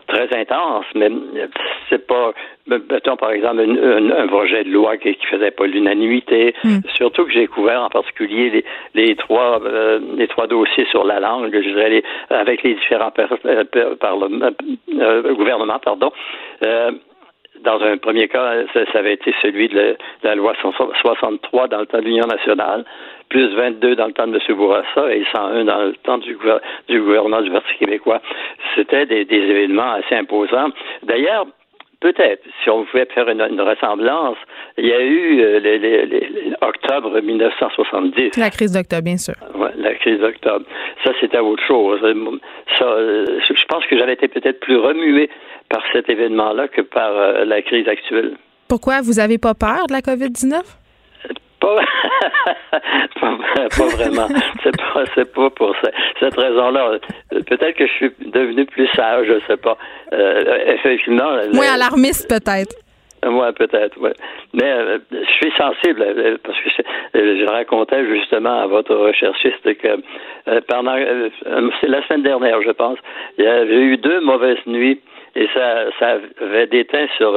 très intenses, mais c'est pas... Mettons, par exemple, un projet de loi qui faisait pas l'unanimité. Surtout que j'ai couvert en particulier les trois dossiers sur la langue, je dirais, avec les différents gouvernements. Dans un premier cas, ça avait été celui de la loi 63 dans le temps de l'Union nationale, plus 22 dans le temps de M. Bourassa et 101 dans le temps du gouvernement du Parti québécois. C'était des événements assez imposants. D'ailleurs, peut-être, si on pouvait faire une ressemblance, il y a eu octobre 1970. La crise d'octobre, bien sûr. Oui, la crise d'octobre. Ça, c'était autre chose. Ça, je pense que j'avais été peut-être plus remué par cet événement-là que par la crise actuelle. Pourquoi? Vous n'avez pas peur de la COVID-19? Pas vraiment. C'est pas pour cette raison-là. Peut-être que je suis devenu plus sage, je sais pas. Effectivement. Moins alarmiste, peut-être. Moi, peut-être, oui. Mais je suis sensible, parce que je racontais justement à votre recherchiste que c'est la semaine dernière, je pense, il y avait eu 2 mauvaises nuits et ça avait déteint sur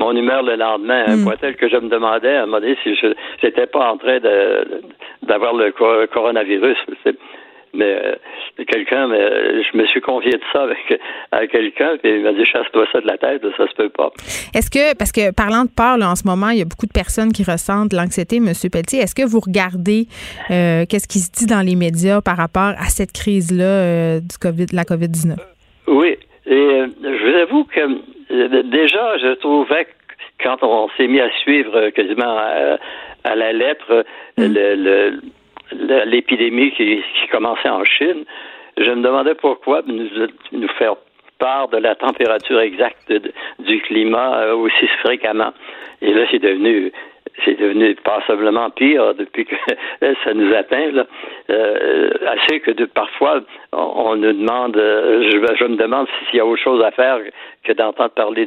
mon humeur le lendemain, un point tel que je me demandais à un moment donné si je n'étais pas en train d'avoir le coronavirus. Mais je me suis confié de ça à quelqu'un, puis il m'a dit chasse-toi ça de la tête, ça se peut pas. Est-ce que, parce que parlant de peur, là, en ce moment, il y a beaucoup de personnes qui ressentent de l'anxiété, M. Pelletier, est-ce que vous regardez qu'est-ce qui se dit dans les médias par rapport à cette crise-là de la COVID-19? Oui, et je vous avoue que déjà, je trouvais que quand on s'est mis à suivre quasiment à la lettre l'épidémie qui commençait en Chine, je me demandais pourquoi nous faire part de la température exacte du climat aussi fréquemment. Et là, c'est devenu passablement pire depuis que ça nous atteint. Là. Assez que parfois, on nous demande, je me demande s'il y a autre chose à faire que d'entendre parler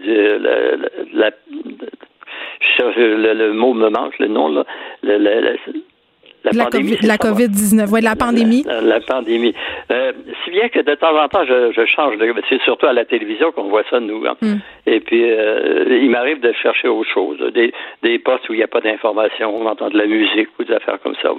le mot me manque, le nom, là. La COVID-19, oui, la pandémie. La pandémie. Si bien que de temps en temps, je change. C'est surtout à la télévision qu'on voit ça, nous. Hein. Et puis, il m'arrive de chercher autre chose. Des postes où il n'y a pas d'information, on entend de la musique ou des affaires comme ça.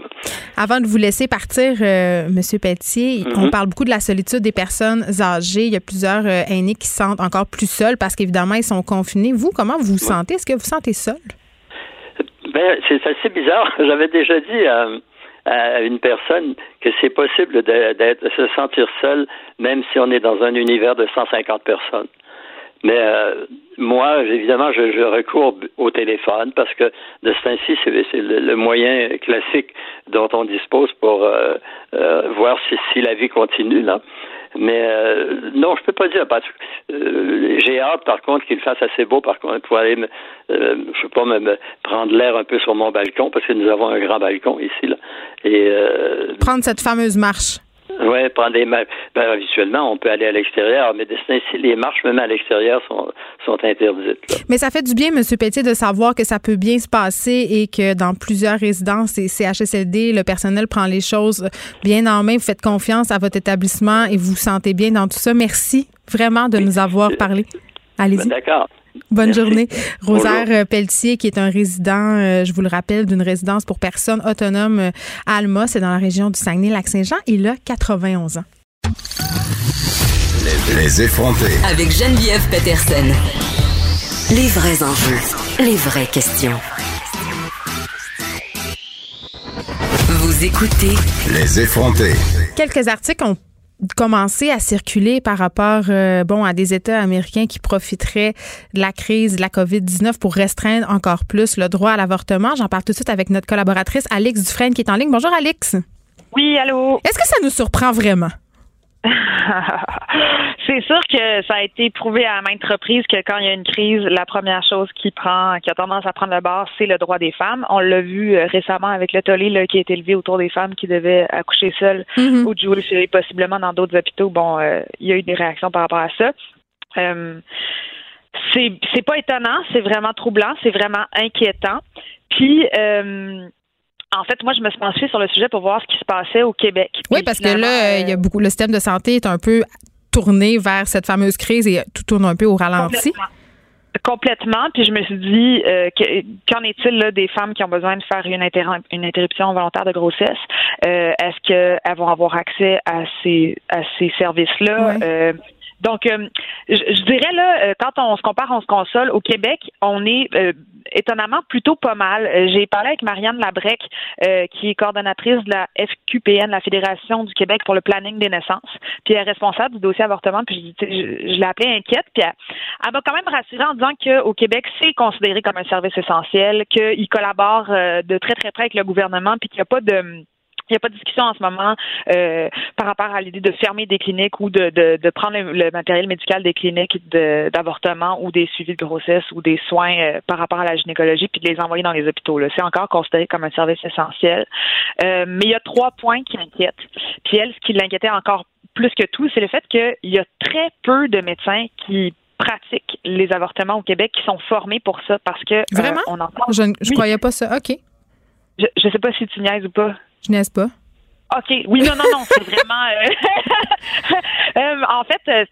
Avant de vous laisser partir, M. Pelletier, on parle beaucoup de la solitude des personnes âgées. Il y a plusieurs aînés qui se sentent encore plus seuls parce qu'évidemment, ils sont confinés. Vous, comment vous vous sentez? Est-ce que vous vous sentez seul? Ben, c'est assez bizarre. J'avais déjà dit à une personne que c'est possible de se sentir seul, même si on est dans un univers de 150 personnes. Mais moi, évidemment, je recours au téléphone parce que de ce temps-ci, c'est le moyen classique dont on dispose pour voir si la vie continue, là. Mais non, je peux pas dire. Parce que, j'ai hâte, par contre, qu'il fasse assez beau, par contre, pour aller, me prendre l'air un peu sur mon balcon, parce que nous avons un grand balcon ici, là. Et prendre cette fameuse marche. Oui, prendre les marches. Ben, habituellement, on peut aller à l'extérieur, mais de ce temps-ci, les marches, même à l'extérieur, sont interdites. Là. Mais ça fait du bien, M. Pelletier, de savoir que ça peut bien se passer et que dans plusieurs résidences et CHSLD, le personnel prend les choses bien en main. Vous faites confiance à votre établissement et vous vous sentez bien dans tout ça. Merci vraiment de nous avoir parlé. Allez-y. Ben, d'accord. Bonne Merci. Journée. Rosaire Pelletier, qui est un résident, je vous le rappelle, d'une résidence pour personnes autonomes à Alma, c'est dans la région du Saguenay-Lac-Saint-Jean. Il a 91 ans. Les effrontés. Avec Geneviève Pettersen. Les vrais enjeux. Les vraies questions. Vous écoutez. Les effrontés. Quelques articles ont commencer à circuler par rapport à des États américains qui profiteraient de la crise de la COVID-19 pour restreindre encore plus le droit à l'avortement. J'en parle tout de suite avec notre collaboratrice Alix Dufresne qui est en ligne. Bonjour Alix. Oui, allô. Est-ce que ça nous surprend vraiment? C'est sûr que ça a été prouvé à maintes reprises que quand il y a une crise, la première chose qui a tendance à prendre le bord, c'est le droit des femmes. On l'a vu récemment avec le tollé là, qui a été élevé autour des femmes qui devaient accoucher seules ou de jouer et possiblement dans d'autres hôpitaux. Bon, il y a eu des réactions par rapport à ça. C'est pas étonnant, c'est vraiment troublant, c'est vraiment inquiétant. Puis en fait, moi, je me suis penchée sur le sujet pour voir ce qui se passait au Québec. Oui, parce que là, il y a beaucoup. Le système de santé est un peu tourné vers cette fameuse crise et tout tourne un peu au ralenti. Complètement. Puis je me suis dit, qu'en est-il là, des femmes qui ont besoin de faire une interruption volontaire de grossesse? Est-ce qu'elles vont avoir accès à ces services-là? Oui. Donc, Je dirais, là, quand on se compare, on se console, au Québec, on est étonnamment plutôt pas mal. J'ai parlé avec Marianne Labrec, qui est coordonnatrice de la FQPN, la Fédération du Québec pour le planning des naissances, puis elle est responsable du dossier avortement, puis je l'ai appelée inquiète, puis elle m'a quand même rassurée en disant qu'au Québec, c'est considéré comme un service essentiel, qu'ils collaborent de très, très près avec le gouvernement, puis qu'il n'y a pas de... Il n'y a pas de discussion en ce moment par rapport à l'idée de fermer des cliniques ou de prendre le matériel médical des cliniques d'avortement ou des suivis de grossesse ou des soins par rapport à la gynécologie puis de les envoyer dans les hôpitaux. Là. C'est encore considéré comme un service essentiel. Mais il y a trois points qui inquiètent. Puis elle, ce qui l'inquiétait encore plus que tout, c'est le fait qu'il y a très peu de médecins qui pratiquent les avortements au Québec, qui sont formés pour ça parce que... Vraiment? On en parle. Je croyais pas ça. OK. Je ne sais pas si tu niaises ou pas. Je niaise pas. OK. Oui, non. C'est vraiment... en fait, c'est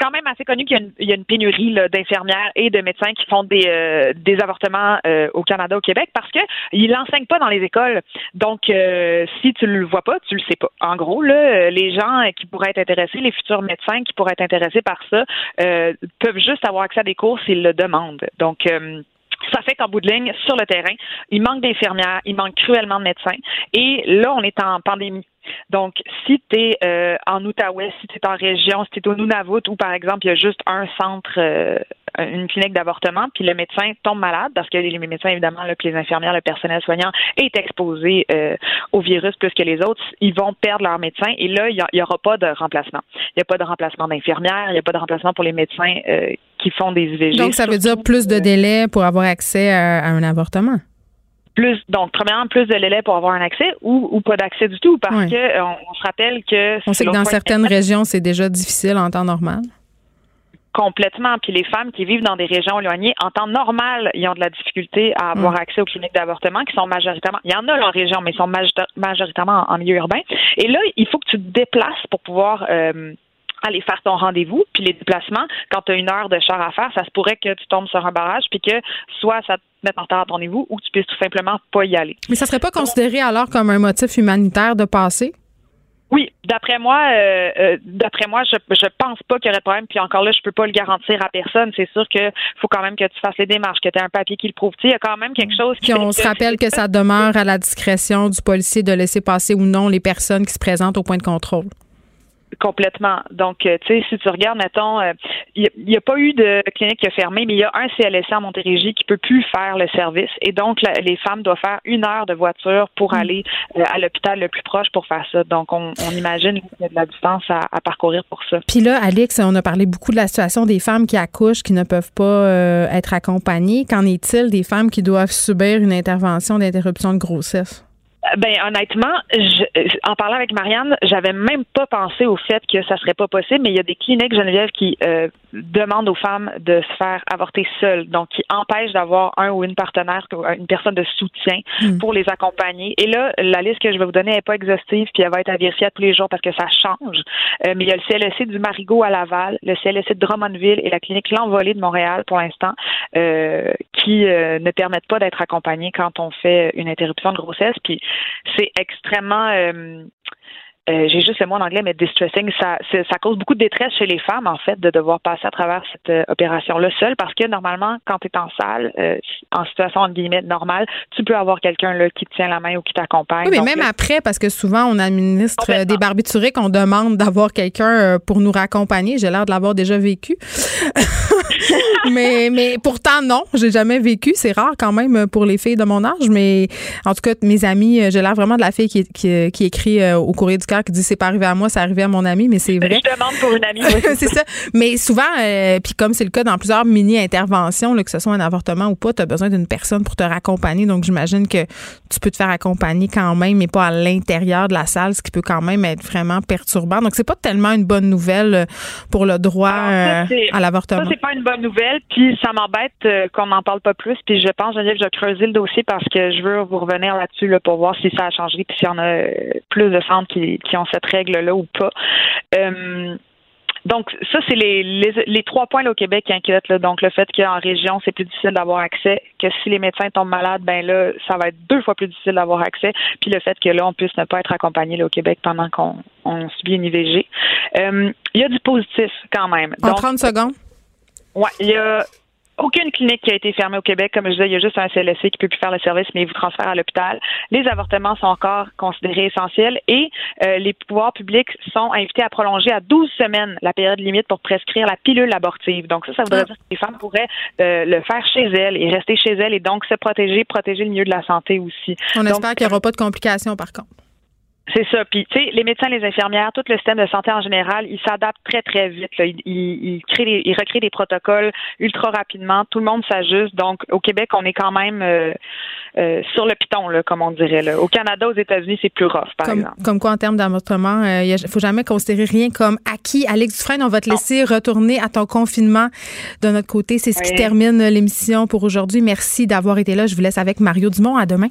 quand même assez connu qu'il y a une pénurie là, d'infirmières et de médecins qui font des avortements au Canada, au Québec, parce que ils l'enseignent pas dans les écoles. Donc, si tu le vois pas, tu le sais pas. En gros, là, les gens qui pourraient être intéressés, les futurs médecins qui pourraient être intéressés par ça, peuvent juste avoir accès à des cours s'ils le demandent. Donc... ça fait qu'en bout de ligne, sur le terrain, il manque d'infirmières, il manque cruellement de médecins. Et là, on est en pandémie. Donc, si tu es en Outaouais, si tu es en région, si tu es au Nunavut, où par exemple, il y a juste un centre, une clinique d'avortement, puis le médecin tombe malade, parce que les médecins, évidemment, là, puis les infirmières, le personnel soignant est exposé au virus plus que les autres, ils vont perdre leur médecin, et là, il n'y aura pas de remplacement. Il n'y a pas de remplacement d'infirmières, il n'y a pas de remplacement pour les médecins qui font des IVG. Donc, ça veut dire plus de délais pour avoir accès à un avortement? Donc, premièrement, plus de délais pour avoir un accès ou pas d'accès du tout, parce que on se rappelle que... On sait que dans certaines régions, c'est déjà difficile en temps normal. Complètement. Puis les femmes qui vivent dans des régions éloignées, en temps normal, ils ont de la difficulté à avoir accès aux cliniques d'avortement qui sont majoritairement... Il y en a en région, mais ils sont majoritairement en milieu urbain. Et là, il faut que tu te déplaces pour pouvoir... aller faire ton rendez-vous, puis les déplacements, quand tu as une heure de char à faire, ça se pourrait que tu tombes sur un barrage, puis que soit ça te mette en retard à ton niveau, ou que tu puisses tout simplement pas y aller. Mais ça serait pas considéré alors comme un motif humanitaire de passer? Oui, d'après moi, je pense pas qu'il y aurait de problème. Puis encore là, je peux pas le garantir à personne. C'est sûr que faut quand même que tu fasses les démarches, que tu aies un papier qui le prouve. Il y a quand même quelque chose. Puis on se rappelle que ça demeure à la discrétion du policier de laisser passer ou non les personnes qui se présentent au point de contrôle. Complètement. Donc, tu sais, si tu regardes, mettons, il n'y a pas eu de clinique qui a fermé, mais il y a un CLSC à Montérégie qui peut plus faire le service. Et donc, les femmes doivent faire une heure de voiture pour aller à l'hôpital le plus proche pour faire ça. Donc, on imagine qu'il y a de la distance à parcourir pour ça. Puis là, Alix, on a parlé beaucoup de la situation des femmes qui accouchent, qui ne peuvent pas être accompagnées. Qu'en est-il des femmes qui doivent subir une intervention d'interruption de grossesse? Ben honnêtement, en parlant avec Marianne, j'avais même pas pensé au fait que ça serait pas possible, mais il y a des cliniques, Geneviève, qui demandent aux femmes de se faire avorter seules, donc qui empêchent d'avoir un ou une partenaire, une personne de soutien pour les accompagner. Et là, la liste que je vais vous donner n'est pas exhaustive, puis elle va être à vérifier à tous les jours parce que ça change. Mais il y a le CLSC du Marigot à Laval, le CLSC de Drummondville et la clinique L'Envolée de Montréal pour l'instant, qui ne permettent pas d'être accompagnées quand on fait une interruption de grossesse, puis c'est extrêmement, j'ai juste le mot en anglais, mais distressing, ça cause beaucoup de détresse chez les femmes, en fait, de devoir passer à travers cette opération-là seule, parce que normalement, quand tu es en salle, en situation, entre guillemets, normale, tu peux avoir quelqu'un là qui te tient la main ou qui t'accompagne. Oui, mais donc, même après, parce que souvent, on administre des barbituriques, on demande d'avoir quelqu'un pour nous raccompagner. J'ai l'air de l'avoir déjà vécu. mais pourtant, non, j'ai jamais vécu. C'est rare quand même pour les filles de mon âge, mais en tout cas, mes amis, j'ai l'air vraiment de la fille qui écrit au courrier du cœur, qui dit c'est pas arrivé à moi, c'est arrivé à mon ami, mais c'est vrai. Je demande pour une amie. C'est ça. Mais souvent, puis comme c'est le cas dans plusieurs mini-interventions, là, que ce soit un avortement ou pas, tu as besoin d'une personne pour te raccompagner. Donc, j'imagine que tu peux te faire accompagner quand même, mais pas à l'intérieur de la salle, ce qui peut quand même être vraiment perturbant. Donc, c'est pas tellement une bonne nouvelle pour le droit à l'avortement. Ça, c'est pas une bonne nouvelle, puis ça m'embête qu'on n'en parle pas plus, puis je pense, Geneviève, je vais creuser le dossier parce que je veux vous revenir là-dessus là, pour voir si ça a changé, puis s'il y en a plus de centres qui ont cette règle-là ou pas. Donc, ça, c'est les trois points là, au Québec qui inquiètent. Là. Donc, le fait qu'en région, c'est plus difficile d'avoir accès, que si les médecins tombent malades, ben là, ça va être 2 fois plus difficile d'avoir accès. Puis le fait que là, on puisse ne pas être accompagné là, au Québec pendant qu'on subit une IVG. Il y a du positif quand même. En donc, 30 secondes? Oui, il y a... Aucune clinique qui a été fermée au Québec. Comme je disais, il y a juste un CLSC qui peut plus faire le service, mais ils vous transfèrent à l'hôpital. Les avortements sont encore considérés essentiels et les pouvoirs publics sont invités à prolonger à 12 semaines la période limite pour prescrire la pilule abortive. Donc ça voudrait dire que les femmes pourraient le faire chez elles et rester chez elles et donc se protéger le milieu de la santé aussi. On espère donc, qu'il n'y aura pas de complications par contre. C'est ça. Puis, tu sais, les médecins, les infirmières, tout le système de santé en général, ils s'adaptent très, très vite. Là. Ils recréent des protocoles ultra rapidement. Tout le monde s'ajuste. Donc, au Québec, on est quand même sur le piton, là, comme on dirait. Là. Au Canada, aux États-Unis, c'est plus rough, par exemple. Comme quoi, en termes d'avortement, il ne faut jamais considérer rien comme acquis. Alix Dufresne, on va te laisser retourner à ton confinement de notre côté. C'est ce qui termine l'émission pour aujourd'hui. Merci d'avoir été là. Je vous laisse avec Mario Dumont. À demain.